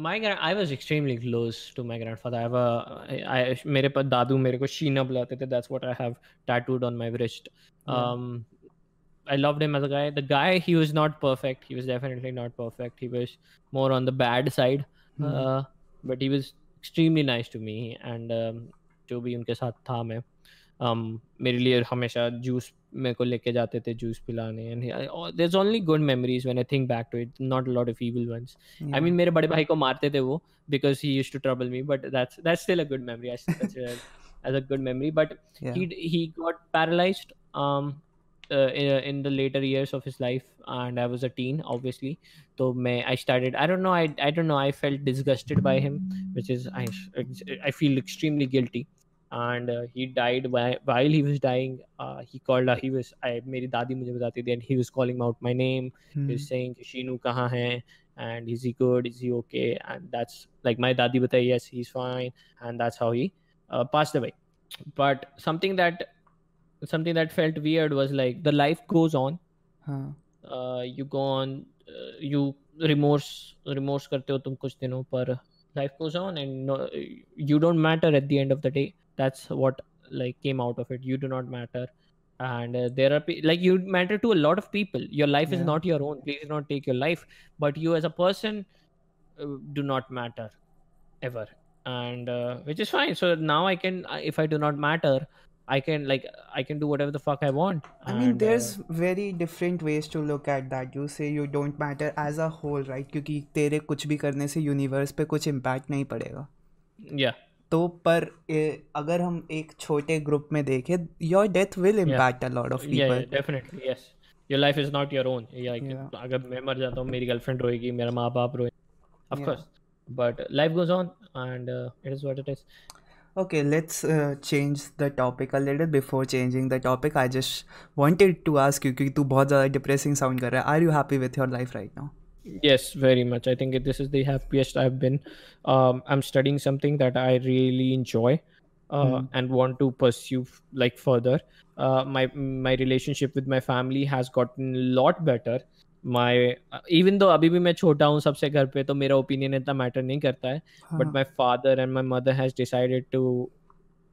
my grand, I was extremely close to my grandfather. I have a, I, I मेरे पर दादू मेरे को शीना बुलाते थे. That's what I have tattooed on my wrist. Um, yeah. I loved him as a guy. The guy, he was not perfect. He was definitely not perfect. He was more on the bad side. Mm-hmm. uh, but he was extremely nice to me. And um, जो भी उनके साथ था मैं, um, मेरे लिए हमेशा juice मेरे को लेके जाते थे जूस पिलाने. And there's only good memories when I think back to it. Not a lot of evil ones. Yeah. I mean, मेरे बड़े भाई को मारते थे वो because he used to trouble me. But that's that's still a good memory. I still consider it as a good memory. But yeah. he he got paralyzed. Um, Uh, in, uh, in the later years of his life, and I was a teen, obviously. So I, I started. I don't know. I I don't know. I felt disgusted by him, which is I I feel extremely guilty. And uh, he died while, while he was dying. Uh, he called. Uh, he was. I. मेरी दादी मुझे बताती थी, and he was calling out my name. Hmm. He was saying, "Shinu कहाँ है? And is he good? Is he okay?" And that's like my dadi बताई, yes, he's fine. And that's how he uh, passed away. But something that. Something that felt weird was like the life goes on. हाँ. Uh, you go on, uh, you remorse, remorse करते हो तुम कुछ दिनों पर. Life goes on and no, you don't matter at the end of the day. That's what like came out of it. You do not matter, and uh, there are like you matter to a lot of people. Your life yeah. is not your own. Please not take your life, but you as a person uh, do not matter ever, and uh, which is fine. So now I can, if I do not matter. I can like I can do whatever the fuck I want. I mean, and, there's uh, very different ways to look at that. You say you don't matter as a whole, right? क्योंकि तेरे कुछ भी करने से universe पे कुछ impact नहीं पड़ेगा. Yeah. तो पर ए, अगर हम एक छोटे group में देखें, your death will impact yeah. a lot of people. Yeah, yeah, definitely. Yes. Your life is not your own. Yeah. yeah. अगर मैं मर जाता हूँ, मेरी girlfriend रोएगी, मेरा माँ बाप रोएगा. Of yeah. course. But life goes on, and uh, it is what it is. Okay, let's uh, change the topic a little. Before changing the topic, I just wanted to ask you, क्योंकि तू बहुत ज़्यादा depressing sound कर रहा है. Are you happy with your life right now? Yes, very much. I think this is the happiest I've been. Um, I'm studying something that I really enjoy uh, mm. and want to pursue like further. Uh, my my relationship with my family has gotten a lot better. My even though अभी भी मैं छोटा हूँ सबसे घर पे तो मेरा opinion इतना matter नहीं करता है but my father and my mother has decided to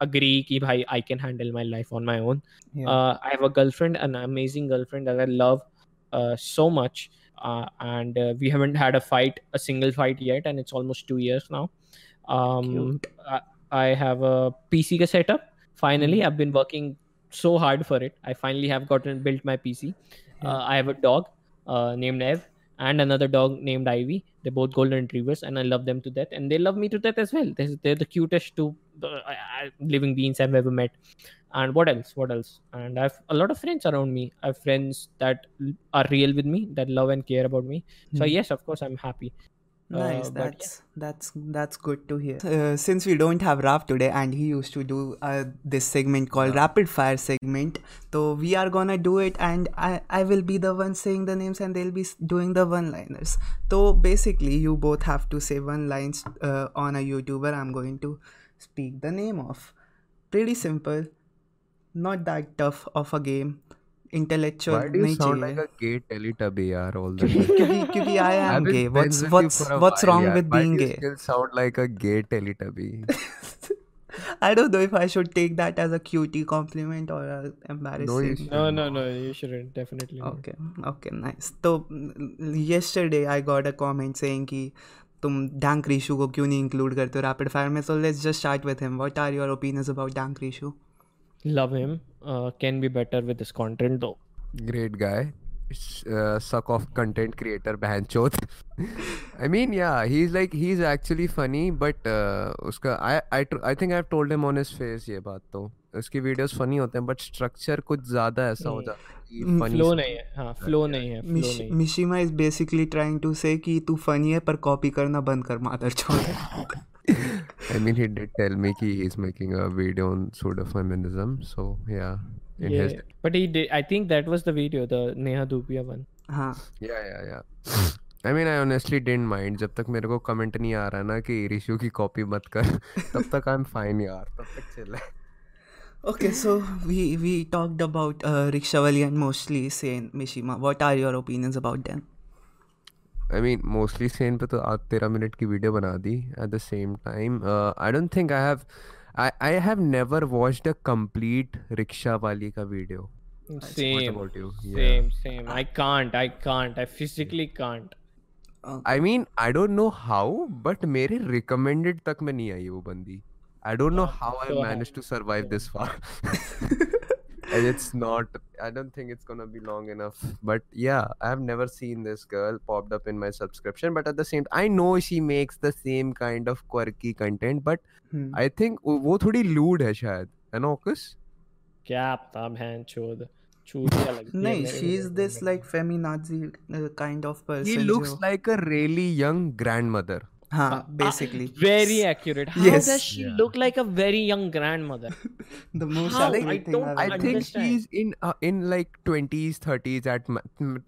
agree कि भाई I can handle my life on my own. yeah. uh, I have a girlfriend, an amazing girlfriend that I love uh, so much uh, and uh, we haven't had a fight, a single fight yet, and it's almost two years now. um, I, I have a P C का setup finally. I've been working so hard for it. I finally have gotten built my P C. yeah. uh, I have a dog Uh, named Ev and another dog named Ivy. They're both golden retrievers and I love them to death and they love me to death as well. They're, they're the cutest two uh, living beings I've ever met. And what else? What else? And I have a lot of friends around me. I have friends that are real with me, that love and care about me. Mm. So yes, of course, I'm happy. Nice, uh, that's yeah. that's that's good to hear. Uh, since we don't have Raf today, and he used to do uh, this segment called yeah. Rapid Fire segment, so we are gonna do it, and I I will be the one saying the names, and they'll be doing the one-liners. So basically, you both have to say one lines uh, on a YouTuber. I'm going to speak the name of. Pretty simple, not that tough of a game. Intellectual. Why do you sound like a gay Teletubby, yaar, all the time? Because I am gay. What's what's what's wrong yeah. with Why being gay? Why do you still sound like a gay Teletubby? I don't know if I should take that as a cutie compliment or a embarrassing. No, no, no, no, you shouldn't. Definitely. Okay, not. okay, nice. So yesterday I got a comment saying कि तुम Dank Rishu को क्यों नहीं include करते हो rapid fire में? So let's just start with him. What are your opinions about Dank Rishu? Love him. Uh, can be better with his content though. Great guy. Uh, suck off content creator banchot. I mean, yeah, he's like he's actually funny, but uh, uska I I I think I've told him on his face ये बात तो. उसकी videos funny होते हैं, but structure कुछ ज़्यादा ऐसा हो जाता है. Funny flow नहीं है, हाँ, flow नहीं है. Mish- Mishima is basically trying to say कि तू funny है पर copy करना बंद कर मादर चोद. I mean, he did tell me he is making a video on pseudo feminism. So yeah, it yeah. has. But he did. I think that was the video, the Neha Dhupia one. Huh. Yeah, yeah, yeah. I mean, I honestly didn't mind. जब तक मेरे को comment नहीं आ रहा ना कि Rishu की copy मत कर, तब तक I'm fine यार, तब तक chill है. Okay, so we we talked about uh, Rikshavali and mostly Sane Mishima. What are your opinions about them? I mean, mostly Sane पे तो आज तेरह मिनट की वीडियो बना दी. At the same time, uh, I don't think I have, I I have never watched a complete rickshaw वाली का video. Same, about you. Yeah. same, same. I can't, I can't. I physically can't. I mean, I don't know how, but मेरे recommended तक में नहीं आई वो बंदी. I don't know how I managed to survive this far. And it's not, I don't think it's gonna be long enough. But yeah, I've never seen this girl popped up in my subscription. But at the same time, I know she makes the same kind of quirky content. But hmm. I think वो थोड़ी lewd है शायद, है ना Okaz? क्या पता बहन चोद. No, she's this like feminazi kind of person. He looks jo... like a really young grandmother. Haan, basically. Uh, very accurate. How yes. does she yeah. look like a very young grandmother? The most How? I thing don't I think she's in uh, in like twenties, thirties at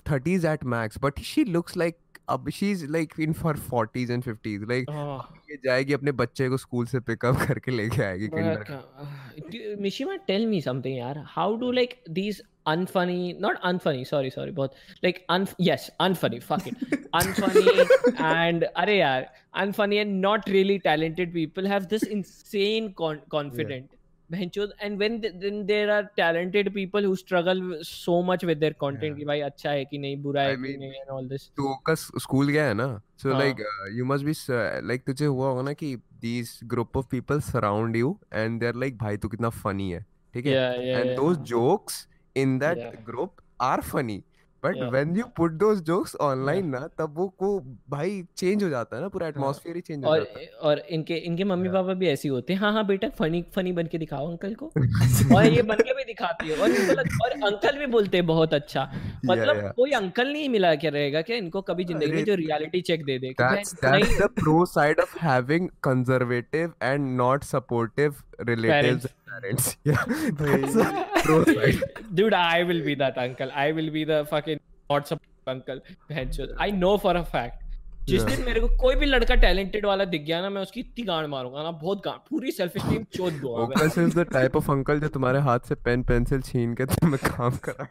thirties at max, but she looks like uh, she's like in her forties and fifties. Like, oh. जाएगी अपने बच्चे को school से pick up करके लेके आएगी Kinder. Mishima, tell me something, यार. How do like these unfunny, not unfunny, sorry, sorry, both like un, yes, unfunny, fuck it, unfunny and arey yaar, unfunny and not really talented people have this insane con- confident yeah. and when th- then there are talented people who struggle so much with their content yeah. ki bhai acha hai ki nahi, bura hai ki nahi, and all this. To Okaz school gaya hai na, so uh-huh. like uh, you must be uh, like tujhe hua hoga na ki these group of people surround you and they're like bhai tu kitna funny hai, theek hai, yeah, yeah, and yeah, those yeah. jokes in that yeah. group are funny, but yeah. when you put those jokes online yeah. na, तब वो को भाई change हो जाता है ना, पूरा atmosphere ही change हो जाता है. और इनके इनके मम्मी yeah. पापा भी ऐसे होते हैं. हाँ हाँ बेटा funny funny बनके दिखाओ अंकल को. और ये बनके भी दिखाती है. और इनको लग, और अंकल भी बोलते हैं बहुत अच्छा. मतलब yeah, yeah. कोई अंकल नहीं मिला क्या रहेगा क्या इनको कभी जिंदगी में जो reality check they they. That's, that's the pro side of having conservative and not supportive relatives. Parents. Parents. Yeah, that's a pro side. Dude, I will be that uncle. I will be the fucking WhatsApp uncle. I know for a fact. जिस दिन मेरे को कोई भी लड़का talented वाला दिख गया ना, मैं उसकी इतनी गांड मारूंगा ना, बहुत गांड, पूरी सेल्फ एस्टीम चोद दूंगा. Okaz is the type of uncle जो तुम्हारे हाथ से पेन पेंसिल छीन के तुम्हें काम करा.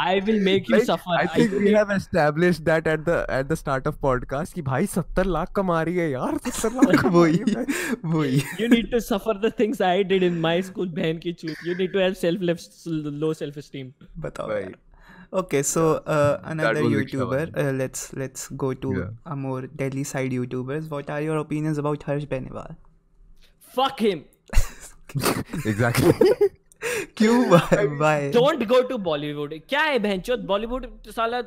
I will make you like, suffer. I think I we have established that at the at the start of podcast कि भाई सत्तर लाख कमा रही है यार, सत्तर लाख वही वही. You need to suffer the things I did in my school, बहन की चूत. You need to have self low self esteem. बताओ यार. Okay, so uh, another YouTuber. Uh, let's let's go to yeah. a more Delhi side YouTubers. What are your opinions about Harsh Beniwal? Fuck him. Exactly. क्यों? Don't go to Bollywood. क्या है बहनचोद, बॉलीवुड साला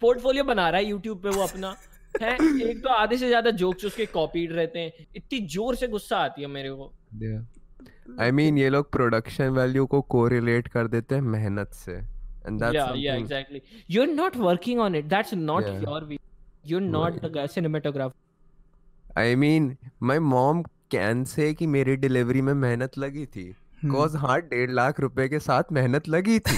portfolio बना रहा है YouTube पे वो अपना, है. एक तो आधे से ज्यादा जोक्स उसके कॉपीड रहते हैं. इतनी जोर से गुस्सा आती है मेरे को. आई मीन ये लोग प्रोडक्शन वैल्यू को कोरिलेट कर देते हैं मेहनत से. And that's yeah yeah exactly. You are not working on it. That's not your we. You are not the cinematographer. I mean my mom can say कि मेरी डिलीवरी में मेहनत लगी थी. Cause हाँ डेढ़ लाख रुपए के साथ मेहनत लगी थी,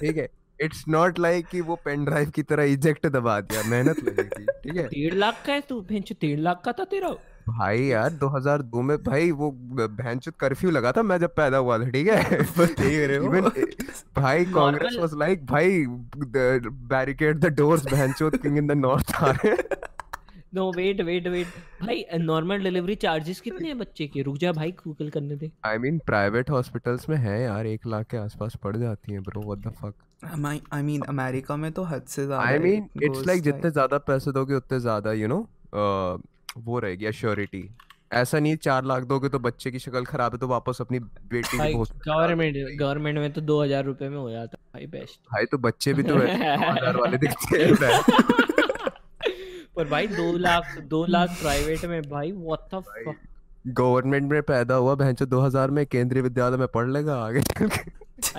ठीक है. इट्स नॉट लाइक कि वो पेन ड्राइव की तरह इजेक्ट दबा दिया, मेहनत लगी थी, ठीक है. डेढ़ लाख का है तू भेंचो, डेढ़ लाख का था तेरा भाई यार. दो हज़ार दो में भाई वो भेंचो कर्फ्यू लगा था मैं जब पैदा हुआ था, ठीक है. Even, भाई कांग्रेस वाज लाइक भाई बैरिकेड द डोर्स भेंचो किंग इन द नॉर्थ आ रहे. No, wait, wait, wait. भाई, normal delivery charges कितने हैं बच्चे के? रुक जा भाई, Google करने दे. I mean, private hospitals में है यार, एक लाख के आसपास पड़ जाती है, bro. What the fuck? I mean, America में तो हद से ज़्यादा. I mean, it's like जितने ज़्यादा पैसे दोगे उतने ज़्यादा, you know, वो रहेगी surety. ऐसा नहीं चार लाख दोगे तो बच्चे की शक्ल खराब है तो वापस अपनी बेटी की हॉस्पिटल. गवर्नमेंट गवर्नमेंट में तो दो हजार रुपए में हो जाता है भाई, बेस्ट. भाई तो बच्चे भी तो हजार वाले दिखते हैं. पर भाई दो लाख दो लाख प्राइवेट में भाई, what the fuck. गवर्नमेंट में पैदा हुआ भैंचो दो हज़ार में, केंद्रीय विद्यालय में पढ़ लेगा आगे.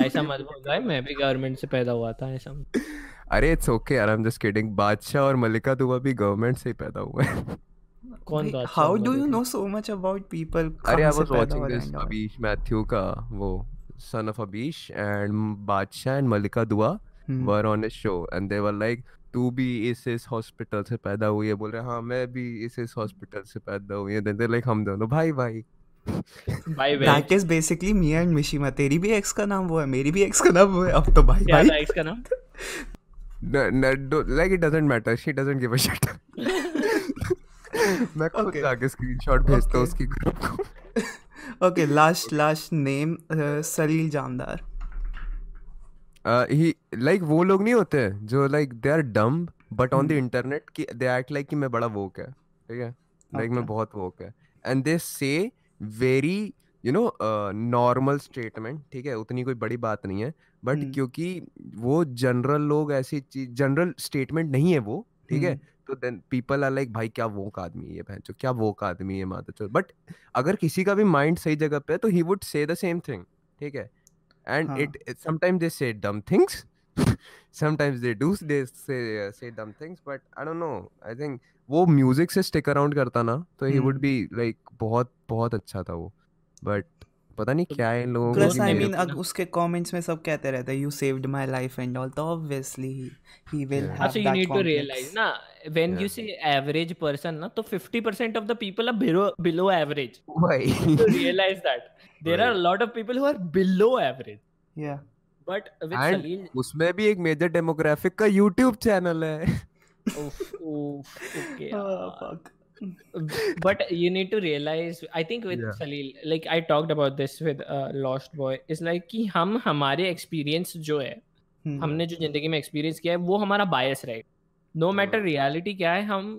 ऐसा मत बोल भाई, मैं भी गवर्नमेंट से पैदा हुआ था ऐसा. अरे इट्स ओके यार, आई एम जस्ट किडिंग. बादशाह और मलिका दुआ भी गवर्नमेंट से ही पैदा हुए हैं. कौन Badshah? How do you know so much about people? अरे I was watching this Abish Mathew का, वो son of Abish and Badshah and Malika Dua were on a show and they were like तू भी इस इस हॉस्पिटल से पैदा हुई है. बोल रहे हाँ मैं भी इस इस हॉस्पिटल से पैदा हुई है. देन दे लाइक हम दोनों भाई भाई भाई. That is basically me and Mishima. तेरी भी एक्स का नाम वो है, मेरी भी एक्स का नाम वो है. अब तो भाई भाई एक्स का नाम like it doesn't matter. She doesn't give a shit. मैं खुद जाके स्क्रीनशॉट भेजता हूं उसकी ग्रुप को. Okay, last last name Salil Jamdar. uh, he like वो लोग नहीं होते हैं जो like they are dumb but on the internet कि they act like कि मैं बड़ा woke है, ठीक है, like मैं बहुत woke है, and they say very you know uh, normal statement, ठीक है, उतनी कोई बड़ी बात नहीं है, but hmm. क्योंकि वो general लोग ऐसी चीज general statement नहीं है वो, ठीक है, तो then people are like भाई क्या woke आदमी है ये बहन, क्या woke आदमी है माता चोर, but अगर किसी का भी mind सही जगह पे है तो he would say the same thing, ठीक है, and हाँ. it, it sometimes they say dumb things sometimes they do they say uh, say dumb things but I don't know, I think वो music से stick around करता ना तो he would be like बहुत बहुत अच्छा था वो, but पता नहीं क्या है इन लोगों को, plus I mean अग उसके comments में सब कहते रहते हैं you saved my life and all, तो obviously he, he will yeah. have so that complex. Also you need complex. to realize ना when yeah. you say average person ना तो fifty percent of the people are below below average. Why? So realize that there right. are a lot of people who are below average. Yeah. But with Saleel, उसमें भी एक major demographic का YouTube channel है. Oof, oof, okay. Oh, fuck. But you need to realize, I think with yeah. Saleel, like I talked about this with uh, Lost Boy, is like कि हम हमारे experience जो है, hmm. हमने जो जिंदगी में experience किया है, वो हमारा bias रहे. No matter hmm. reality क्या है, हम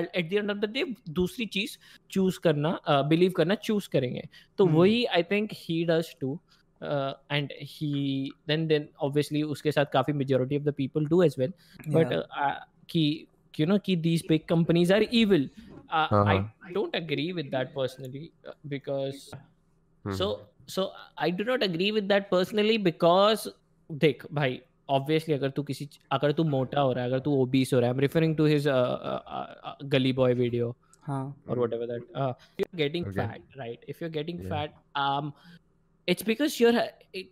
at the end of the day दूसरी चीज choose करना, uh, believe करना choose करेंगे. तो hmm. वही I think he does too. Uh, and he then then obviously उसके साथ काफी majority of the people do as well. But yeah. uh, uh, कि you know कि these big companies are evil. Uh, uh-huh. I don't agree with that personally because hmm. so so I do not agree with that personally because देख भाई obviously अगर तू किसी अगर तू मोटा हो रहा है, अगर तू obese हो रहा है, I'm referring to his uh, uh, uh, Gully Boy video huh. or whatever that. Uh, if you're getting okay. fat, right? If you're getting yeah. fat, um. it's because you're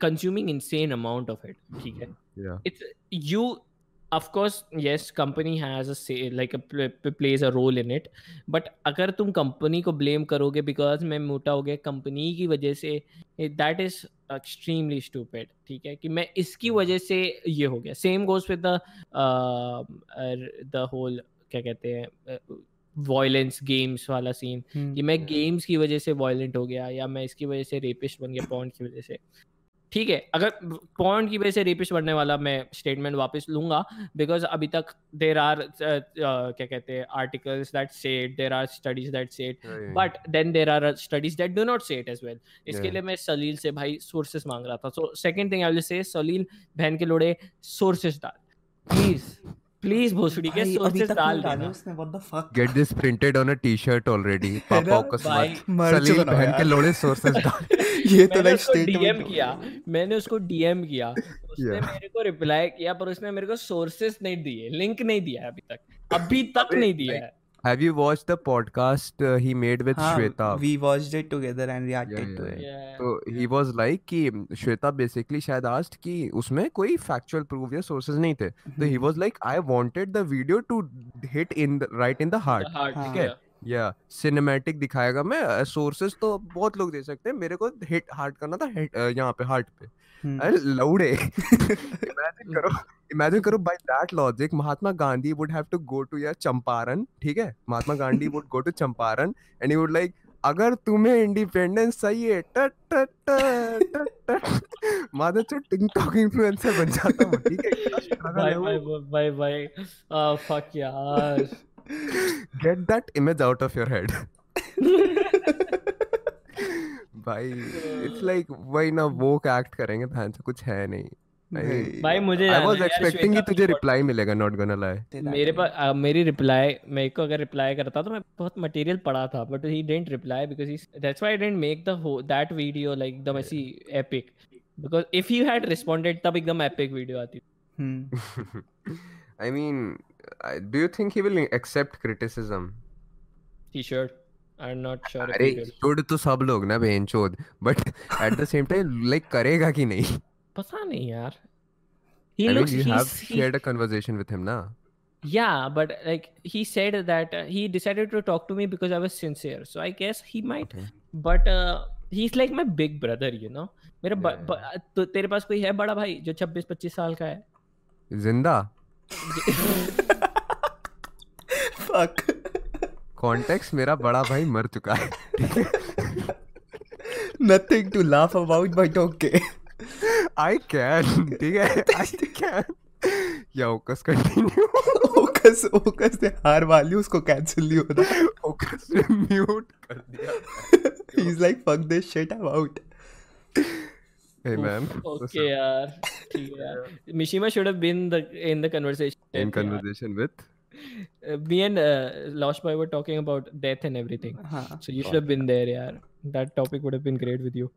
consuming insane amount of it. Okay. Yeah. It's you, of course, yes, company has a say, like a plays a role in it. But अगर तुम company को blame करोगे because मैं मोटा हो गया company की वजह से, that is extremely stupid. ठीक है कि मैं इसकी वजह से ये हो गया. Same goes with the uh, the whole क्या कहते हैं violence games वाला scene कि मैं games की वजह से violent हो गया या मैं इसकी वजह से rapist बन गया porn की वजह से. ठीक है, अगर porn की वजह से rapist बनने वाला मैं statement वापस लूँगा because अभी तक there are uh, uh, क्या कहते हैं articles that say it, there are studies that say it, yeah, yeah. but then there are studies that do not say it as well. इसके लिए मैं Saleel से भाई sources मांग रहा था. So second thing I will say, Saleel बहन के लोड़े sources डाल please. Please, भोसड़ी के सोर्सेस डाल देना. What the fuck? Get this printed on a T-shirt already. पापा का साथ सलील बहन के लोड़े सोर्सेस डाल. ये तो लाइक स्टेटमेंट. मैंने उसको D M किया. मैंने उसको D M किया. उसने मेरे को रिप्लाई किया पर उसने मेरे को सोर्सेस नहीं दिए. लिंक नहीं दिया अभी तक. अभी तक नहीं दिया है. Have you watched the podcast uh, he made with Haan, Shweta? We watched it together and reacted yeah, yeah. to it. Yeah. So he was like कि Shweta basically शायद asked कि उसमें कोई factual proof या sources नहीं थे. Mm-hmm. So he was like I wanted the video to hit in the, right in the heart. The heart, ठीक है? Yeah, cinematic दिखाएगा मैं. Uh, sources तो बहुत लोग दे सकते हैं. मेरे को hit heart करना था hit uh, यहाँ पे heart पे. अरे लौड़े imagine करो imagine करो by that logic Mahatma Gandhi would have to go to या चंपारण, ठीक है, Mahatma Gandhi would go to Champaran and he would like अगर तुम्हें इंडिपेंडेंस चाहिए टट टट टट टट माधव तो टिकटॉक इन्फ्लुएंसर बन जाता हूँ, ठीक है. Bye bye bye bye ah fuck यार, get that image out of your head. भाई इट्स लाइक वही ना वो एक्ट करेंगे बहन से कुछ है नहीं भाई. मुझे आई वाज एक्सपेक्टिंग कि तुझे रिप्लाई मिलेगा, नॉट गोना लाई. मेरे पास मेरी रिप्लाई मेरे को अगर रिप्लाई करता तो मैं बहुत मटेरियल पढ़ा था but he didn't reply because he that's why I didn't make the that video like एकदम ऐसी epic because if he had responded तब एकदम एपिक वीडियो आती. I mean do you think he will accept criticism? T-shirt I'm not sure. अरे छोड़ तो सब लोग ना बेंचोद, but at the same time like करेगा कि नहीं पता नहीं यार. He looks, you have shared a conversation with him ना? Yeah, but like he said that uh, he decided to talk to me because I was sincere, so I guess he might. Okay. But uh, he's like my big brother, you know. मेरा yeah. ब, ब, तो तेरे पास कोई है बड़ा भाई जो twenty-six twenty-five साल का है जिंदा? Fuck. कॉन्टेक्स्ट मेरा बड़ा भाई मर चुका है. Nothing to laugh about but okay. I can. ठीक है, I can. या ओकस कंटिन्यू. ओकस ओकस ने हार वाली उसको कैंसिल नहीं होता. ओकस ने म्यूट कर दिया. He is like fuck this shit, I'm out. Hey man. Okay यार. ठीक है यार. Mishima should have been the in the conversation. In conversation with. Me and uh, LoshPod were talking about death and everything. Uh-huh. So you should have been there, yaar. That topic would have been great with you.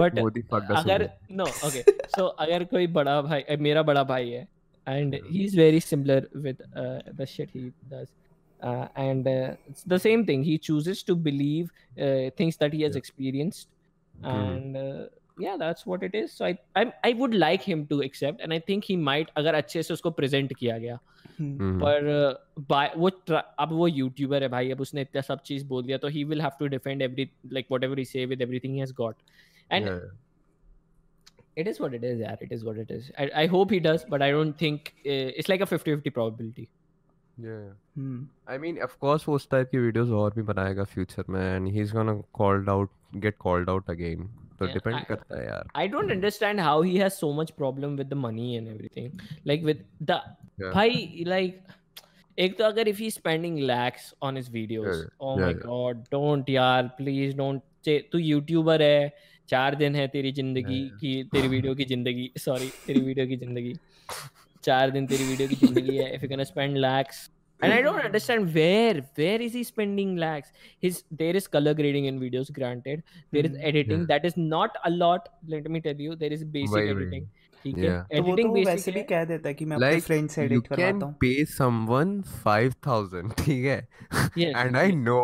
But agar no, okay. So agar koi bada bhai, mera bada bhai hai, and he's very similar with uh, the shit he does. Uh, and uh, it's the same thing. He chooses to believe uh, things that he has yeah. experienced, and uh, yeah, that's what it is. So I, I, I would like him to accept, and I think he might. अगर अच्छे से उसको present किया गया, पर uh, वो अब वो YouTuber है भाई. अब उसने इतना सब चीज बोल दिया, तो he will have to defend every like whatever he say with everything he has got, and yeah. it is what it is, yeah. It is what it is. I, I hope he does, but I don't think uh, it's like a fifty-fifty probability. Yeah. Hmm. I mean, of course, वो उस type की videos और भी बनाएगा future में, and he's gonna called out, get called out again. So yeah, depend I, करता है यार. I don't understand how he has so much problem with the money and everything. Like with the, yeah. भाई like, एक तो अगर if he's spending lakhs on his videos, yeah, yeah. oh yeah, my yeah. god, don't यार, please don't. तू YouTuber है, चार दिन है तेरी जिंदगी yeah, yeah. की, तेरी वीडियो की जिंदगी, sorry, तेरी वीडियो की जिंदगी. चार दिन तेरी वीडियो की जिंदगी है. If you're gonna spend lakhs, and I don't understand where, where is he spending lakhs? His there is color grading in videos, granted. There is editing yeah. that is not a lot. Let me tell you, there is basic Why editing. ठीक है. Editing basic. वैसे भी कह देता है कि मैं अपने friend से edit करवाता हूँ. You can pay someone five thousand, ठीक है? And I know,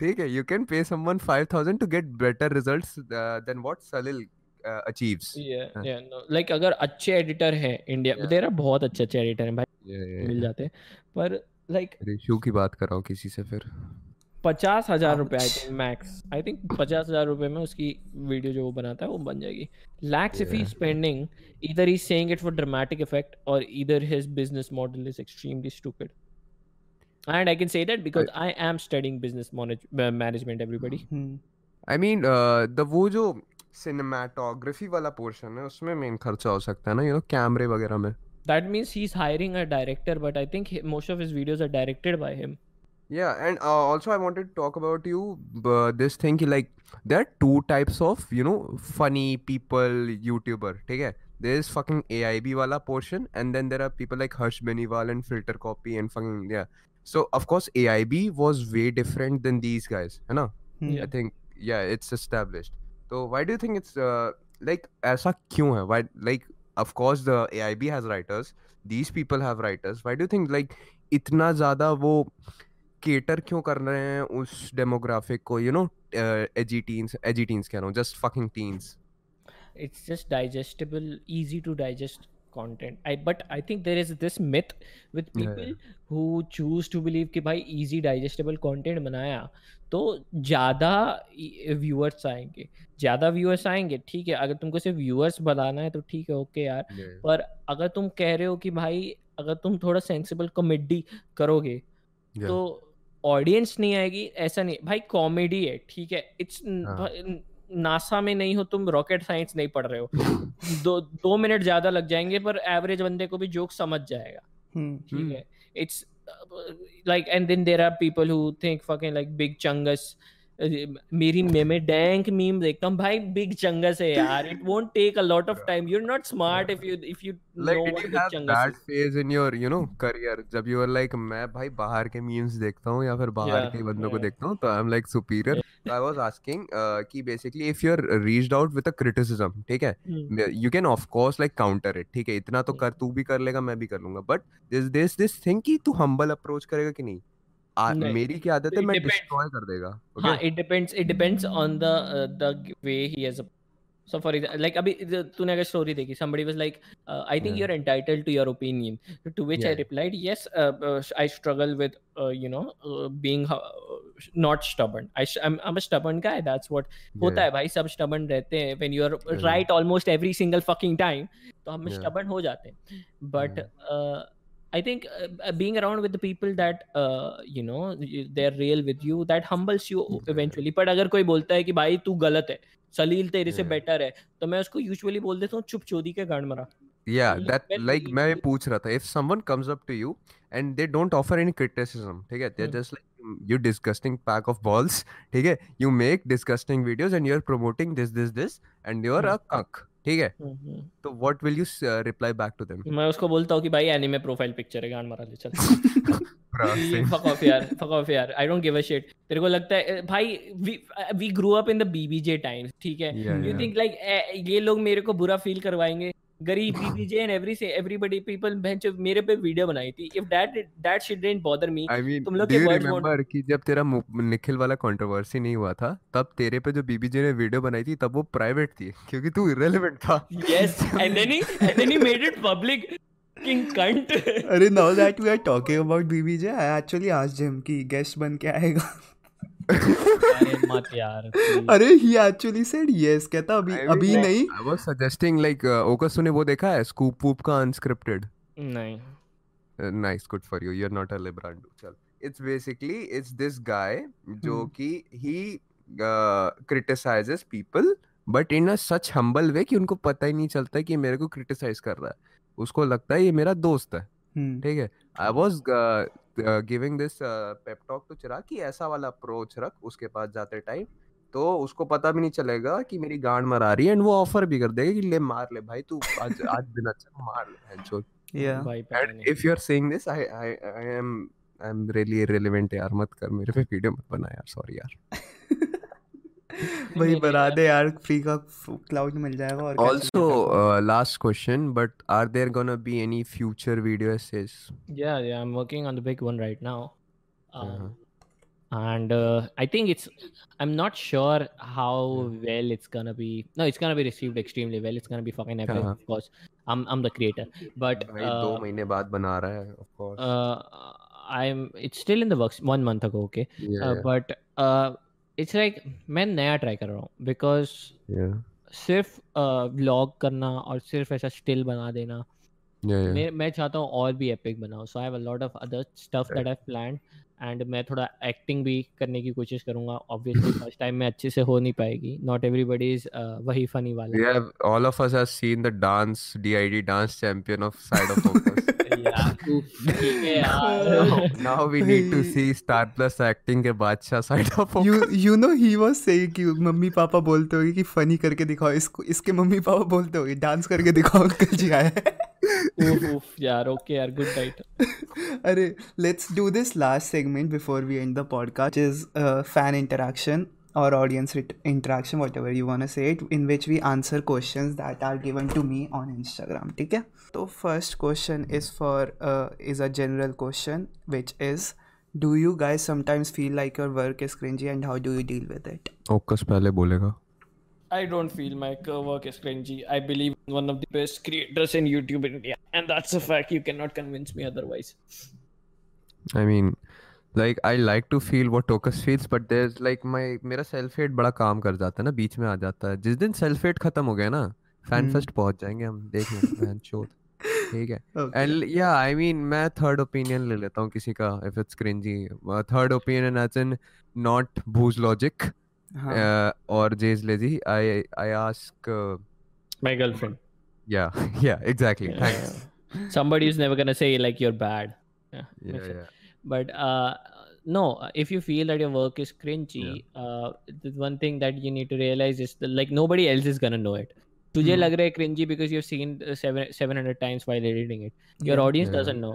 ठीक है. You can pay someone five thousand to get better results uh, than what Salil. Uh, achieves. Yeah, uh. yeah, no. Like अगर अच्छे editor हैं India, yeah. there are बहुत अच्छे अच्छे editor हैं भाई, yeah, yeah, मिल जाते हैं. पर like रेशू की बात कर रहा हूँ किसी से फिर पचास हजार रुपए I think max. I think पचास हजार रुपए में उसकी video जो वो बनाता है वो बन जाएगी. Lakhs yeah. if he's spending, either he's saying it for dramatic effect or either his business model is extremely stupid. And I can say that because I, I am studying business manage, uh, management. Everybody. Hmm. I mean uh, the वो जो cinematography वाला portion है उसमें main खर्चा हो सकता है ना, यू नो, कैमरे वगैरह में. That means he is hiring a director, but I think most of his videos are directed by him. Yeah, and uh, also I wanted to talk about you uh, this thing ki, like there are two types of, you know, funny people YouTuber, theek hai? There is fucking A I B wala portion, and then there are people like Harsh Beniwal and Filter Copy and fucking yeah. So of course A I B was way different than these guys, hai na? Yeah. I think yeah, it's established. So why do you think it's uh, like ऐसा क्यों है? Why, like of course the A I B has writers, these people have writers. Why do you think like इतना ज़्यादा वो cater क्यों कर रहे हैं उस demographic को, you know, uh, edgy teens, edgy teens कह रहा हूँ, just fucking teens. It's just digestible, easy to digest content. I but I think there is this myth with people yeah. who choose to believe कि भाई easy digestible content बनाया तो ज़्यादा viewers आएंगे, ज़्यादा व्यूअर्स आएंगे. ठीक है, अगर तुमको सिर्फ व्यूअर्स बढ़ाना है तो ठीक है, ओके यार. पर अगर तुम कह रहे हो कि भाई अगर तुम थोड़ा सेंसिबल कॉमेडी करोगे तो ऑडियंस नहीं आएगी, ऐसा नहीं भाई. कॉमेडी है, ठीक है, इट्स नासा में नहीं हो तुम, रॉकेट साइंस नहीं पढ़ रहे हो. दो दो मिनट ज़्यादा लग जाएंगे पर एवरेज बंदे को भी जोक समझ जाएगा, ठीक है. It's like, and then there are people who think fucking like big chungus. मेरी मेमे डैंक मीम देखता हूँ भाई, big chungus है यार. It won't take a lot of time. You're not smart if you if you know what big chungus. That phase in your, you know, career जब you were like मैं भाई बाहर के memes देखता हूँ या फिर बाहर के बंदों को देखता हूँ तो I'm like superior. So I was asking कि basically if you're reached out with a criticism, ठीक है, you can of course like counter it, ठीक है. इतना तो कर तू भी कर लेगा मैं भी कर लूँगा, but there's this this thing कि तू humble approach करेगा कि नहीं. आ, मेरी क्या आदत है, मैं डिस्ट्रॉय कर देगा. हां, it depends it depends on the the way he has. So for example like अभी तूने अगर स्टोरी देखी, somebody was like uh, I think yeah. you're entitled to your opinion, to which yeah. I replied yes, uh, uh, I struggle with uh, you know uh, being uh, not stubborn. I I'm, I'm a stubborn guy, that's what yeah. होता है भाई, सब stubborn रहते हैं. when you are yeah. right almost every single fucking time तो हम yeah. stubborn हो जाते हैं. but yeah. uh, I think uh, being around with the people that uh, you know they're real with you, that humbles you eventually. But अगर कोई बोलता है कि भाई तू गलत है, सलील तेरे से बेटर है, तो मैं उसको usually बोल देता हूँ चुप चोदी के गांड मरा. Yeah, that like मैं पूछ रहा था. If someone comes up to you and they don't offer any criticism, ठीक है, they're just like you disgusting pack of balls, ठीक है, you make disgusting videos and you're promoting this this this and you're a cuck. ठीक है, तो what will you reply back to them? मैं उसको बोलता हूँ कि भाई एनीमे प्रोफाइल पिक्चर है, गान मारा ले चल. Fuck off यार, fuck off यार. I don't give a shit. तेरे को लगता है भाई we we grew up in the B B J times, ठीक है? Yeah, you yeah. think like ये लोग मेरे को बुरा feel करवाएंगे? गरीब B B J and every say everybody people bench मेरे पे वीडियो बनाई थी. If that that shit didn't bother me. I mean, do you remember कि जब तेरा निखिल वाला कंट्रोवर्सी नहीं हुआ था, तब तेरे पे जो B B J ने वीडियो बनाई थी, तब वो प्राइवेट थी क्योंकि तू इररिलेवेंट था. Yes, and then he and then he made it public. King cunt. अरे now that we are talking about B B J, I actually asked him कि गेस्ट बन के आएगा. अरे मत यार. अरे he actually said yes. कहता अभी अभी नहीं. I was suggesting like ओकस तूने वो देखा है स्कूप वूप का unscripted? नहीं. Nice, good for you. You're not a liberal. चल. It's basically it's this guy जो कि he criticizes people but in a such humble way कि उनको पता ही नहीं चलता कि मेरे को criticize कर रहा है. उसको लगता है ये मेरा दोस्त है. ठीक है. I was Uh, giving this uh, pep talk to Chirag कि ऐसा वाला approach रख उसके पास जाते टाइम, तो उसको पता भी नहीं चलेगा कि मेरी गांड मरा रही है, and वो offer भी कर देगा कि ले मार ले भाई तू आज आज दिन अच्छा मार ले हैंचोल. Yeah. And if you're saying this, I I I am I'm really irrelevant यार, मत कर मेरे पे वीडियो मत बना यार, sorry यार. वही बना दे यार, फ्री का क्लाउड मिल जाएगा. और also last question, but are there gonna be any future video essays? Yeah, yeah, I'm working on the big one right now, um, uh-huh. and uh, I think it's I'm not sure how yeah. well it's gonna be. No, it's gonna be received extremely well. It's gonna be fucking epic, uh-huh. of course. I'm I'm the creator, but uh, दो महीने बाद बना रहा है, of course. Uh, I'm it's still in the works. One month ago, okay, yeah, uh, yeah. but. Uh, It's like मैं नया try कर रहा हूँ because yeah. सिर्फ व्लॉग uh, करना और सिर्फ ऐसा स्टिल बना देना yeah, yeah. मैं मैं चाहता हूँ और भी एपिक बनाऊँ. So I have a lot of other stuff that I've planned and मैं थोड़ा एक्टिंग भी करने की कोशिश करूँगा. Obviously first time में अच्छे से हो नहीं पाएगी. Not everybody is uh, वही funny वाला. Yeah, all of us have seen the dance D I D dance champion of side of focus. Yeah. Now we need to see Star Plus acting के बादशाह side of focus. You you know he was saying कि mummy papa बोलते होंगे कि funny करके दिखाओ इसको, इसके मम्मी पापा बोलते होंगे डांस करके दिखाओ अंकल जी आए. Oof यार, okay यार, good night. अरे let's do this last segment before we end the podcast, which is uh, fan interaction or audience ret- interaction, whatever you wanna say it, in which we answer questions that are given to me on Instagram. ठीक है. तो first question is for uh, is a general question, which is, do you guys sometimes feel like your work is cringy and how do you deal with it? Okaz पहले बोलेगा. I don't feel my work is cringy. I believe I'm one of the best creators in YouTube India, and that's a fact. You cannot convince me otherwise. I mean, like I like to feel what Okaz feels, but there's like my मेरा self hate बड़ा काम कर जाता है ना, बीच में आ जाता है. जिस दिन self hate खत्म हो गया ना, fan fest पहुंच जाएंगे हम, देख लेंगे fan show. ठीक है. And yeah, I mean मैं third opinion ले लेता हूँ किसी का if it's cringy. Third opinion as in not booze logic or Jay's lazy. I I ask uh, my girlfriend. Yeah, yeah, exactly. Yeah, thanks. Yeah. Somebody is never gonna say like you're bad. Yeah, yeah, yeah. Sense. But uh, no, if you feel that your work is cringy, yeah. uh, the one thing that you need to realize is that, like, nobody else is gonna know it. तुझे लग रहा है cringy because you've seen uh, seven seven hundred times while editing it. Your yeah. audience yeah. doesn't know.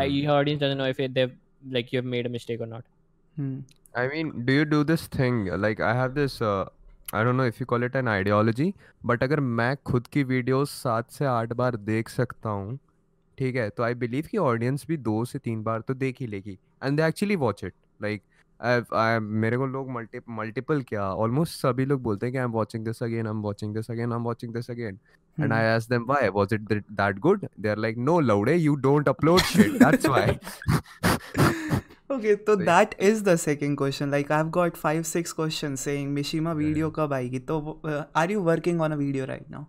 Like mm. your audience doesn't know if it, they've like you've made a mistake or not. Hmm. I mean, do you do this thing? Like, I have this. Uh, I don't know if you call it an ideology, but अगर मैं खुद की videos सात से आठ बार देख सकता हूँ, ठीक है, तो आई बिलीव कि ऑडियंस भी दो से तीन बार तो देख ही लेगी and they actually watch it. Like मेरे को लोग मल्टी मल्टीपल क्या ऑलमोस्ट सभी लोग बोलते हैं कि I am watching this again I am watching this again I am watching this again and I ask them why was it that good. They are like no लौड़े you don't upload shit that's why. Okay, so that is the second question. Like, I've got five six questions saying Mishima video कब आएगी. तो uh, are you working on a video right now?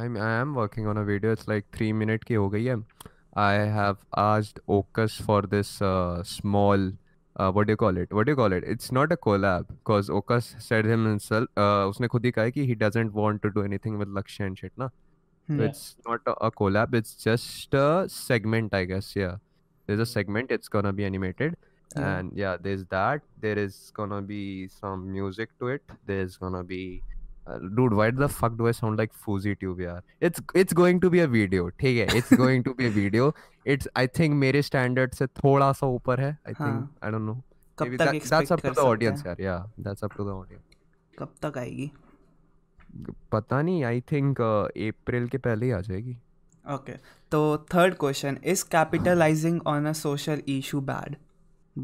I'm, I am working on a video. It's like three minute की हो गई है. I have asked Okaz for this uh, small, uh, what do you call it? What do you call it? It's not a collab, because Okaz said him himself, uh, उसने खुद ही कहा है कि he doesn't want to do anything with Lakshya and shit, ना? So yeah. It's not a, a collab, it's just a segment, I guess, yeah. There's a segment, it's gonna be animated. Yeah. And yeah, there's that. There is gonna be some music to it. There's gonna be... Uh, dude, why the fuck do I sound like Fuzzy Tube, yaar? It's it's going to be a video. ठीक है, it's going to be a video. It's I think मेरे standard से थोड़ा सा ऊपर है. I think I don't know. कब तक expect कर सकते हैं? That's up to the audience, यार. Yeah, that's up to the audience. कब तक आएगी? पता नहीं. I think uh, April के पहले ही आ जाएगी. Okay. तो third question is capitalizing on a social issue bad?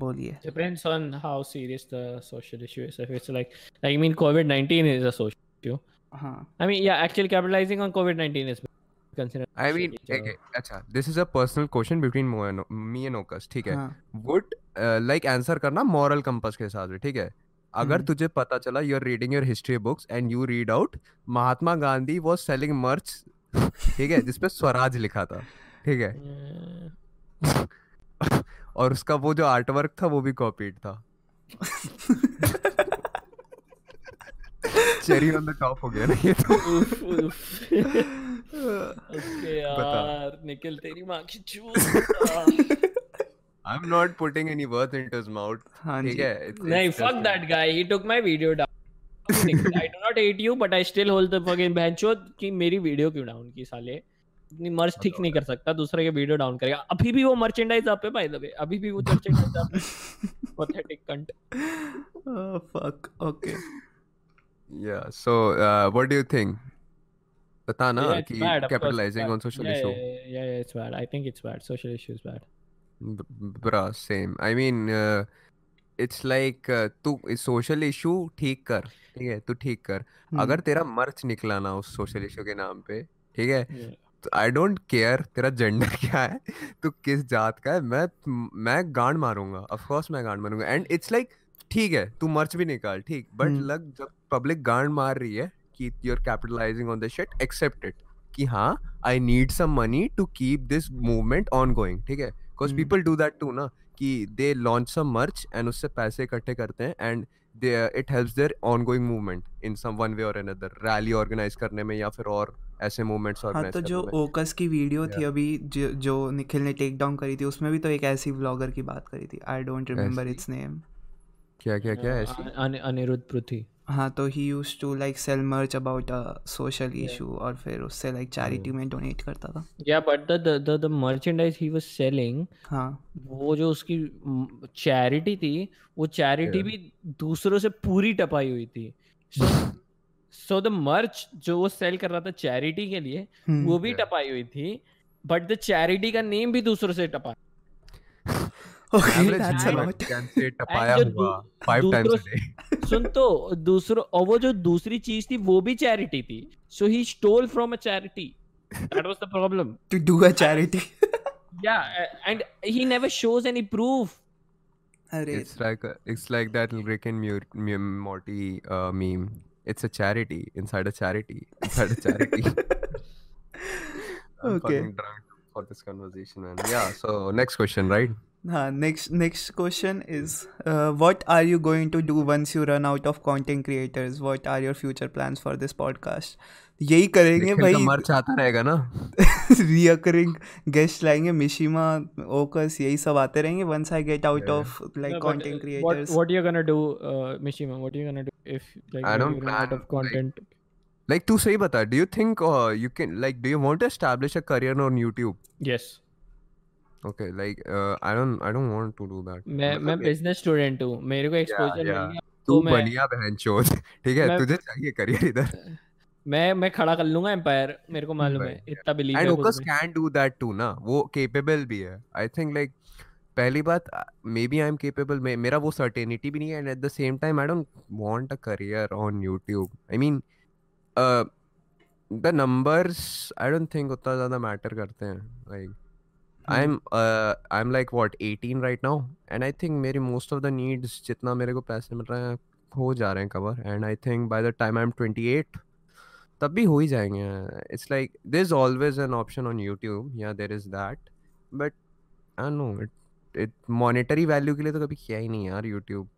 बोलिए. Depends on how serious the social issue is. If it's like, like I mean, COVID nineteen is a social issue. Uh-huh. I mean, yeah, actually capitalizing on COVID nineteen is considered. I mean, okay, अच्छा, this is a personal question between me and me and Okaz, ठीक है? Would uh, like answer करना moral compass के साथ भी, ठीक है? अगर तुझे पता चला you are reading your history books and you read out Mahatma Gandhi was selling merch, ठीक है? जिसपे स्वराज लिखा था, ठीक है? और उसका वो जो आर्ट वर्क था वो भी कॉपीड था. चेरी ऑन द टॉप हो गया ना ये तो. ओके यार, निकल तेरी माँ की चूत. I am not putting any worth into his mouth. ठीक है, नहीं fuck that guy, he took my video down. I do not hate you but I still hold the fucking बहनचोद कि मेरी वीडियो क्यों डाउन की साले. अपनी मर्च ठीक नहीं कर सकता, दूसरे के वीडियो डाउन करेगा. अभी भी वो मर्चेंडाइज आप पे भाई लगे, अभी भी वो मर्चेंडाइज आप पे. Pathetic cunt. Oh fuck. Okay yeah, so what do you think? पता ना कि capitalizing on social issue. Yeah yeah it's bad. I think it's bad. Social issue is bad bra. Same. I mean it's like तू social issue ठीक कर, ठीक है? तू ठीक कर. अगर तेरा मर्च निकला ना उस सोशल इशू के नाम पे, ठीक है, I don't care तेरा जेंडर क्या है, तू किस जात का है, मैं मैं गांड मारूंगा. Of course मैं गांड मारूंगा. And it's like ठीक है तू मर्च भी निकाल, ठीक, but hmm. लग जब पब्लिक गांड मार रही है कि you're capitalizing on this shit, accept it कि हाँ I need some money to keep this movement ongoing, ठीक है? Because hmm. people do that too ना, कि they launch some merch and उससे पैसे इकट्ठे करते हैं and they, it helps their ongoing movement in some one way or another, rally organize करने में या फिर और ऐसे मूवमेंट्स ऑर्गेनाइज करते हैं. हाँ, तो जो ओकस की वीडियो थी अभी जो, जो निखिल ने टेक डाउन करी थी, उसमें भी तो एक ऐसी व्लॉगर की बात करी थी. I don't remember its name. क्या क्या क्या ऐसी? अनिरुद्ध पृथ्वी. हाँ, तो he used to like sell merch about a social issue और फिर उससे लाइक चैरिटी में डोनेट करता था. Yeah but the the the merchandise he was selling, हाँ, वो जो उसकी चैरिटी थी, वो चैरिटी भी दूसरों से पूरी टपाई हुई थी. So the merch जो वो सेल कर रहा था चैरिटी के लिए, hmm. वो भी yeah. टपाई हुई थी, बट द चैरिटी का नेम भी दूसरों से टपा. Okay, that's a lot. टपाया हुआ five times a day. सुन तो दूसरों, और वो जो दूसरी चीज थी वो भी चैरिटी थी. So he stole from a charity. That was the problem. To do a charity. Yeah, and he never shows any proof. It's like it's like that Rick and Morty uh, meme. It's a charity inside a charity inside a charity. I'm okay. fucking drunk for this conversation, man. Yeah. So next question, right? Nah. Next next question is, uh, what are you going to do once you run out of content creators? What are your future plans for this podcast? यही करेंगे भाई. तो मर चाहता रहेगा ना. Reoccurring guest लाएंगे, Mishima, Okaz, यही सब आते रहेंगे. Once I get out yeah. of like no, content but, creators. What What you gonna do, uh, Mishima? What you gonna do if like I don't plan out of content? Like, like तू सही बता. Do you think uh, you can like do you want to establish a career on YouTube? Yes. Okay, like uh, I don't I don't want to do that. मैं मैं business student हूँ. मेरे को exposure नहीं है. तू बढ़िया बहनचोद. ठीक है, तुझे चाहिए career इधर. मैं मैं खड़ा कर लूंगा एम्पायर, मेरे को मालूम है. इतना बिलीव है. एंड ओकस कैन डू दैट टू ना, वो कैपेबल भी है. आई थिंक लाइक पहली बात maybe I am capable, मेरा वो सर्टेनिटी भी नहीं है. And at the same time I don't want a career on YouTube. I mean the numbers I don't think उतना ज़्यादा मैटर करते हैं. Like I am I am like what eighteen right now and I think मेरी most of the needs जितना मेरे को पैसे मिल रहे हैं हो जा रहे हैं cover. And I think by the time I am twenty eight तब भी हो ही जाएंगे. It's like there is always an option on YouTube. Yeah there is that but I know it it monetary value के लिए तो कभी किया ही नहीं यार YouTube.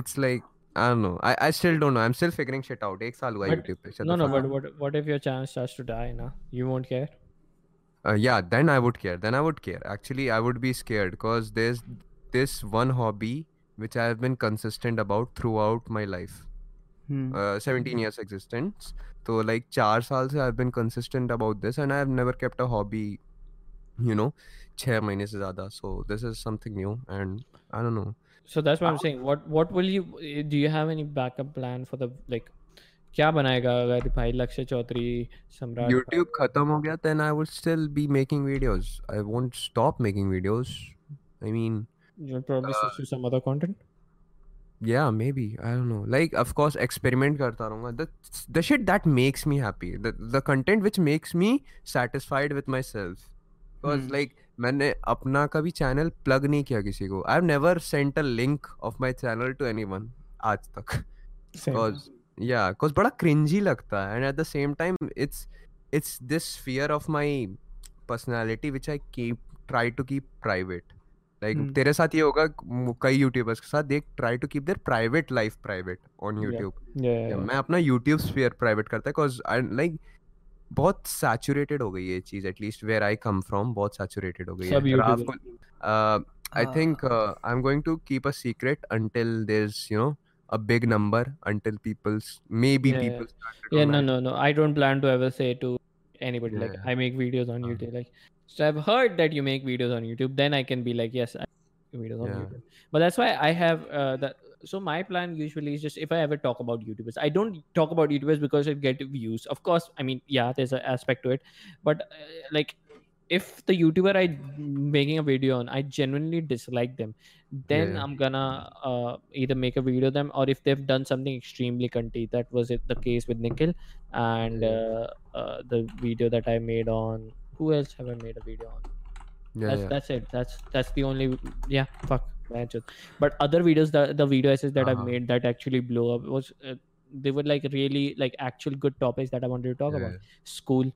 It's like I don't know. I I still don't know. I'm still figuring shit out. एक साल हुआ YouTube पे. No no, but what what if your channel starts to die ना? You won't care. Uh, yeah, then I would care. Then I would care. Actually, I would be scared because there's this one hobby which I have been consistent about throughout my life. Hmm. Uh, seventeen years existence. So like चार साल से I've been consistent about this and I've never kept a hobby, you know, छह महीने से ज़्यादा. So this is something new and I don't know. So that's what I'm saying. What what will you do? You have any backup plan for the like? क्या बनाएगा अगर भाई लक्ष्य चौधरी सम्राट YouTube खत्म हो गया? Then I would still be making videos. I won't stop making videos. I mean, you'll probably uh, switch to some other content. Yeah, maybe. I don't know. Like, of course, experiment करता रहूँगा. The the shit that makes me happy. The the content which makes me satisfied with myself. Because hmm. like. मैंने अपना कभी channel plug नहीं किया किसी को. I have never sent a link of my channel to anyone आज तक. Because yeah because बड़ा क्रिंजी लगता है and at the same time it's it's this fear of my personality which I keep try to keep private. Like तेरे साथ ये होगा, कई यूट्यूबर्स के साथ, they try to keep their private life private on YouTube. मैं अपना YouTube sphere private करता है बिकॉज़ आई लाइक बहुत सैचुरेटेड हो गई ये चीज. At least where I come from बहुत सैचुरेटेड हो गई है. I think I am going to keep a secret until there is you know a big number, until peoples may be people. Yeah no no no I don't plan to ever say to anybody like I make videos on YouTube. Like so I have heard that you make videos on YouTube, then I can be like yes I make videos on YouTube. But that's why I have that. So my plan usually is just if I ever talk about YouTubers, I don't talk about YouTubers because it get views. Of course, I mean, yeah, there's an aspect to it, but uh, like if the YouTuber I making a video on, I genuinely dislike them, then yeah. I'm gonna uh, either make a video of them or if they've done something extremely cunty. That was it, the case with Nikhil and uh, uh, the video that I made on. Who else have I made a video on? Yeah, that's, yeah. that's it. That's that's the only. Yeah, fuck. But other videos, the, the video essays that uh-huh. I've made that actually blow up was uh, they were like really like actual good topics that I wanted to talk yeah. about. School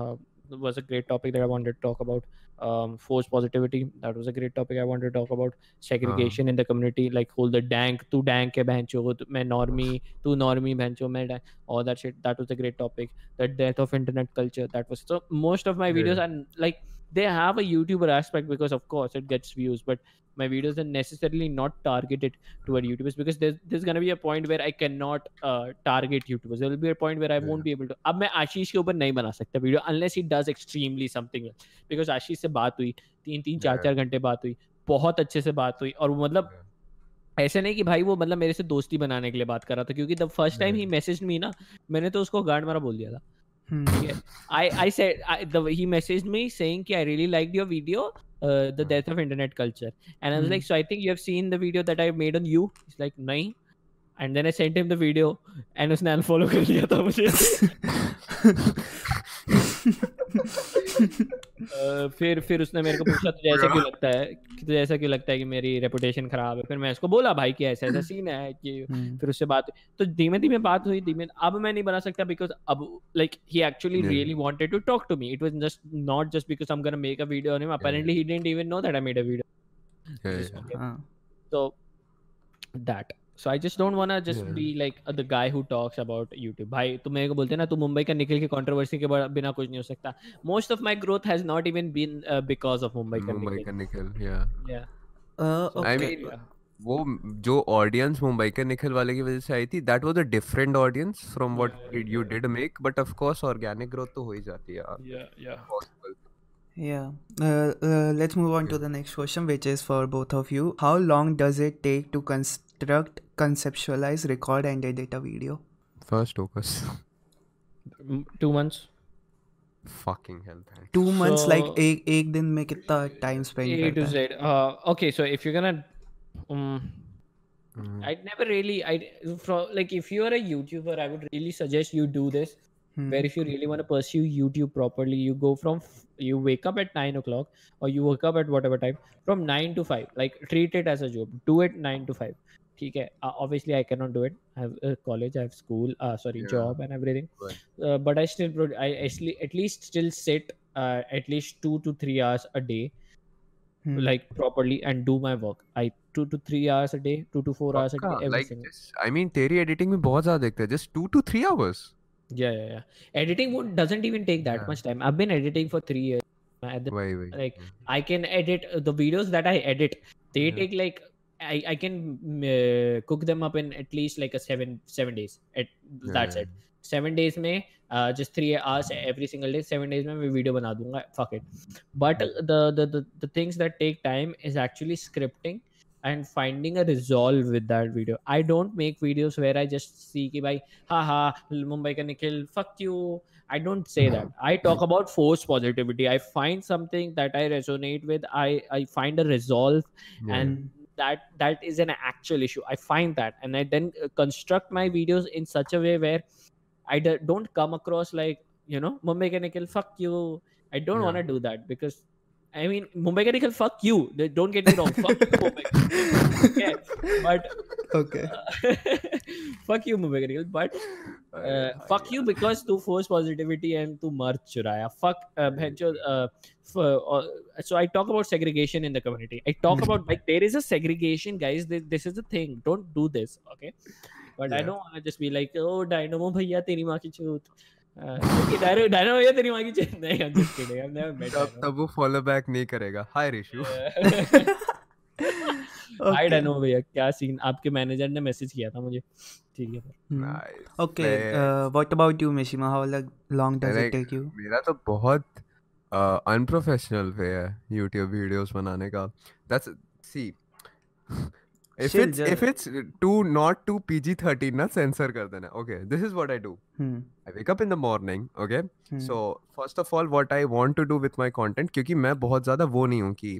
uh, was a great topic that I wanted to talk about. Um, forced positivity, that was a great topic I wanted to talk about. Segregation uh-huh. in the community, like hold the dank, tu dank hai bencho, main normie, tu normie bencho, main dank, all that shit. That was a great topic. The death of internet culture, that was so. Most of my videos yeah. are like. They have a YouTuber aspect because of course it gets views, but my videos are necessarily not targeted toward YouTubers because there's there's gonna be a point where I cannot uh, target YouTubers. There will be a point where I yeah. won't be able to. अब मैं आशीष के ऊपर नहीं बना सकता video unless he does extremely something, because Ashish से बात हुई तीन तीन चार चार घंटे बात हुई, बहुत अच्छे से बात हुई. और मतलब ऐसे नहीं कि भाई वो मतलब मेरे से दोस्ती बनाने के लिए बात कर रहा था, क्योंकि the first time he messaged me ना, मैंने तो उसको गांड मारा बोल दिया था. Yeah. I I said I, the he messaged me saying ki I really liked your video uh, the death of internet culture and I was mm. like so I think you have seen the video that I made on you. He's like nahi, and then I sent him the video and usne unfollow kar diya tha mujhe. uh, फिर फिर उसने मेरे को पूछा तुझे ऐसा क्यों लगता है कि तुझे ऐसा क्यों लगता है कि मेरी रेपुटेशन खराब है. फिर मैं इसको बोला भाई कि ऐसा ऐसा सीन है कि फिर उससे बात तो धीमे धीमे बात हुई धीमे. अब मैं नहीं बना सकता बिकॉज अब like he actually really wanted to talk to me. It was just not just because I am gonna make a video on him. Apparently he didn't even know that I made a video. So that So I just don't wanna just yeah. be like uh, the guy who talks about YouTube. भाई तुम मेरे को बोलते ना तू मुंबई का निखिल के controversy के बिना कुछ नहीं हो सकता. Most of my growth has not even been uh, because of Mumbai का निखिल. Mumbai का Nikhil, yeah. Yeah. Uh, okay. I mean, yeah. वो जो audience मुंबई का निखिल वाले की वजह से आई थी, that was a different audience from what yeah, yeah, you yeah. did make. But of course, organic growth तो हो ही जाती है यार. Yeah, yeah. Possible. Yeah. Uh, uh, let's move on okay. to the next question, which is for both of you. How long does it take to construct, conceptualize, record, and edit a video? First, Okaz. Two months. Fucking hell, man. Two so, months, like, ek ek din mein kitna time spent karta hai? A to Z. Uh, okay, so if you're gonna, um, mm. I'd never really, I like, if you are a YouTuber, I would really suggest you do this. Hmm. Where if you really want to pursue YouTube properly, you go from, you wake up at nine o'clock or you wake up at whatever time from nine to five. Like treat it as a job. Do it nine to five. Okay. Uh, obviously, I cannot do it. I have uh, college, I have school, uh, sorry, yeah. job and everything. Right. Uh, but I still, I actually at least still sit uh, at least two to three hours a day, hmm. like properly, and do my work. I two to three hours a day, two to four hours a day. Every like single. This, I mean, theory editing में बहुत ज़्यादा देखते हैं. Just two to three hours. Yeah, yeah, yeah. Editing would doesn't even take that yeah. much time. I've been editing for three years. The, wait, wait. Like yeah. I can edit the videos that I edit. They yeah. take like. I, I can uh, cook them up in at least like a seven seven days. At, yeah. That's it. Seven days में uh, just three hours every single day. Seven days में मैं video बना दूंगा. Fuck it. But the the the the things that take time is actually scripting and finding a resolve with that video. I don't make videos where I just see कि भाई ha ha Mumbai का Nikhil fuck you. I don't say that. I talk about forced positivity. I find something that I resonate with. I I find a resolve yeah. and that that is an actual issue. I find that and I then construct my videos in such a way where I d- don't come across like, you know, Mumbai ka Nikhil, fuck you. I don't yeah. want to do that because, I mean, Mumbai ka Nikhil, fuck you. They, don't get me wrong. Fuck you, Mumbai ka Nikhil. Okay. But, okay. Uh, fuck you, Mumbai ka Nikhil. But, uh, fuck you because tu force positivity and tu march churaya. Fuck, uh, bhencho, uh, Uh, so I talk about segregation in the community. I talk about like there is a segregation, guys. This, this is the thing. Don't do this, okay? But yeah. I don't want to just be like, oh, Dynamo bhaiya, teri maa ki chut. Dynamo bhaiya, teri maa ki chut. No, I'm just kidding. I've never met Dynamo. Tab wo follow back nahi karega. Hi, Rishu. Hi, Dynamo bhaiya. Kya scene? Aapke manager ne message kiya tha mujhe. ठीक है. Nice. Okay. What about you, Mishima? How long does it take you? मेरा तो बहुत unprofessional वे है YouTube videos बनाने का. That's see if it's if it's too not too P G thirteen ना censor कर देना. Okay, this is what I do. I wake up in the morning. Okay, so first of all what I want to do with my content, क्योंकि मैं बहुत ज्यादा वो नहीं हूँ कि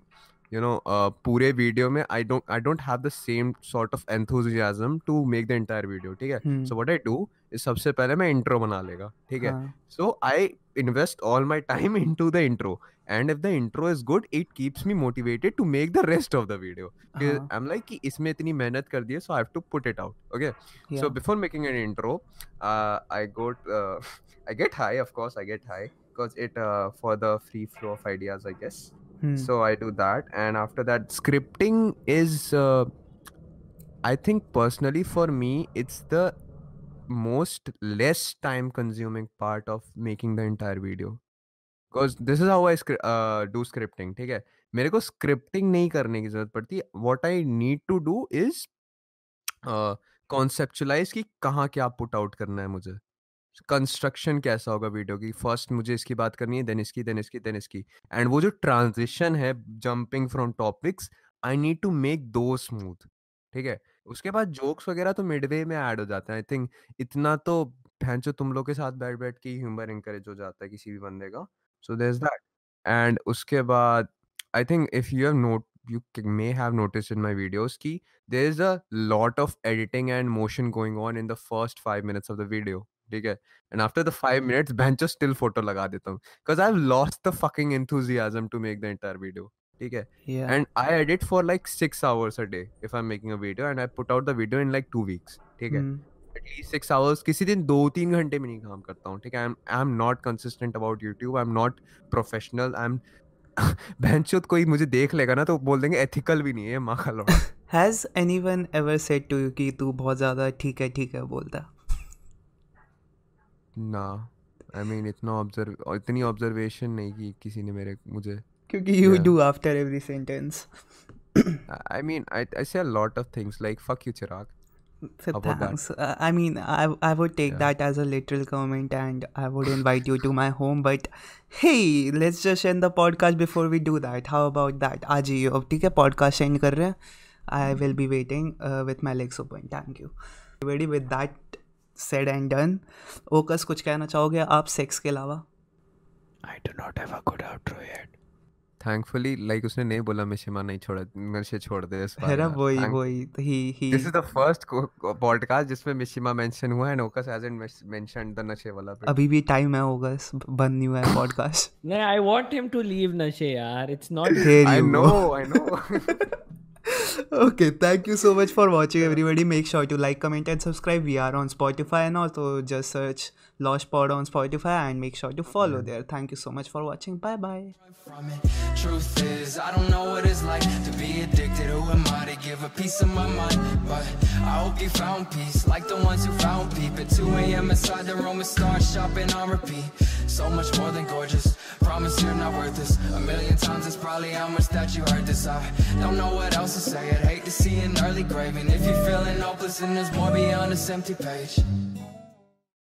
यू नो पूरे वीडियो में I don't I don't have the same sort of enthusiasm to make the entire video. ठीक है, so what I do is सबसे पहले मैं इंट्रो बना लेगा. ठीक है, सो आई invest all my time into the intro, and if the intro is good it keeps me motivated to make the rest of the video. uh-huh. I'm like ki isme itni mehnat kar di hai, so I have to put it out. Okay, yeah. So before making an intro uh, I go uh, I get high, of course I get high because it uh, for the free flow of ideas I guess. hmm. So I do that, and after that scripting is uh, I think personally for me it's the most less time consuming part of making the entire video, because this is how I scri- uh, do scripting. ठीक है, मेरे को scripting नहीं करने की जरूरत पड़ती. What I need to do is uh, conceptualize कि कहाँ क्या put out करना है मुझे, कंस्ट्रक्शन कैसा होगा वीडियो की. फर्स्ट मुझे इसकी बात करनी है, then इसकी, then इसकी, then इसकी, and वो जो ट्रांजिशन है jumping from topics I need to make those smooth. ठीक है, उसके बाद जोक्स वगैरह तो मिडवे में ऐड हो जाते हैं. आई थिंक इतना तो भैंचो तुम लोग के साथ बैठ बैठ के ह्यूमर एनकरेज हो जाता है किसी भी बंदे का. So there is that. And उसके बाद I think if you have not you may have noticed in my videos की there is a lot of editing and motion going on in the first five minutes of the video. ठीक है, and after the five minutes भैंचो still photo लगा देता हूँ because I have lost the fucking enthusiasm to make the entire video. ठीक है, and I edit for like six hours a day if I am making a video, and I put out the video in like two weeks. ठीक है, at least six hours. किसी दिन दो तीन घंटे में नहीं काम करता हूँ. ठीक है, I am I am not consistent about YouTube. I am not professional. I am बहनचोद कोई मुझे देख लेगा ना तो बोल देंगे एथिकल भी नहीं है माँ का लौड़ा. Has anyone ever said to you कि तू बहुत ज्यादा ठीक है ठीक है बोलता? ना, आई मीन इतना ऑब्जर्व इतनी ऑब्जर्वेशन नहीं की किसी ने मेरे मुझे, क्योंकि you yeah. do after every sentence. I mean, I I say a lot of things like "fuck you, Chirag." So thanks. Uh, I mean, I I would take yeah. that as a literal comment, and I would invite you to my home. But hey, let's just end the podcast before we do that. How about that? आज ही अब ठीक है podcast end कर रहे हैं. I will be waiting uh, with my legs open. Thank you. Ready with that said and done. Okaz, कुछ कहना चाहोगे आप sex के अलावा? I do not have a good outro yet. Thankfully, like उसने नहीं बोला मिशिमा नहीं छोड़ा, मेरे से छोड़ दे इस बार. वही वही he he. This is the first podcast जिसमें मिशिमा mention हुआ है and Okaz hasn't mentioned the नशे वाला. अभी भी time है Okaz, बंद नहीं हुआ है podcast. नहीं, I want him to leave नशे यार. It's not. I know, I know. Okay, thank you so much for watching, everybody. Make sure to like, comment and subscribe. We are on Spotify now, so just search LoshPod on Spotify and make sure to follow there. Thank you so much for watching. Bye bye. Truth is, I don't know what it's like to be addicted. Who am I to give a piece of my mind? But I hope you found peace, like the ones who found peep at two a.m. inside the room and start shopping on repeat. So much more than gorgeous. Promise you're not worth this. A million times is probably how much that you heard this. I don't know what else to say. I'd hate to see an early grave. And if you're feeling hopeless, and there's more beyond this empty page.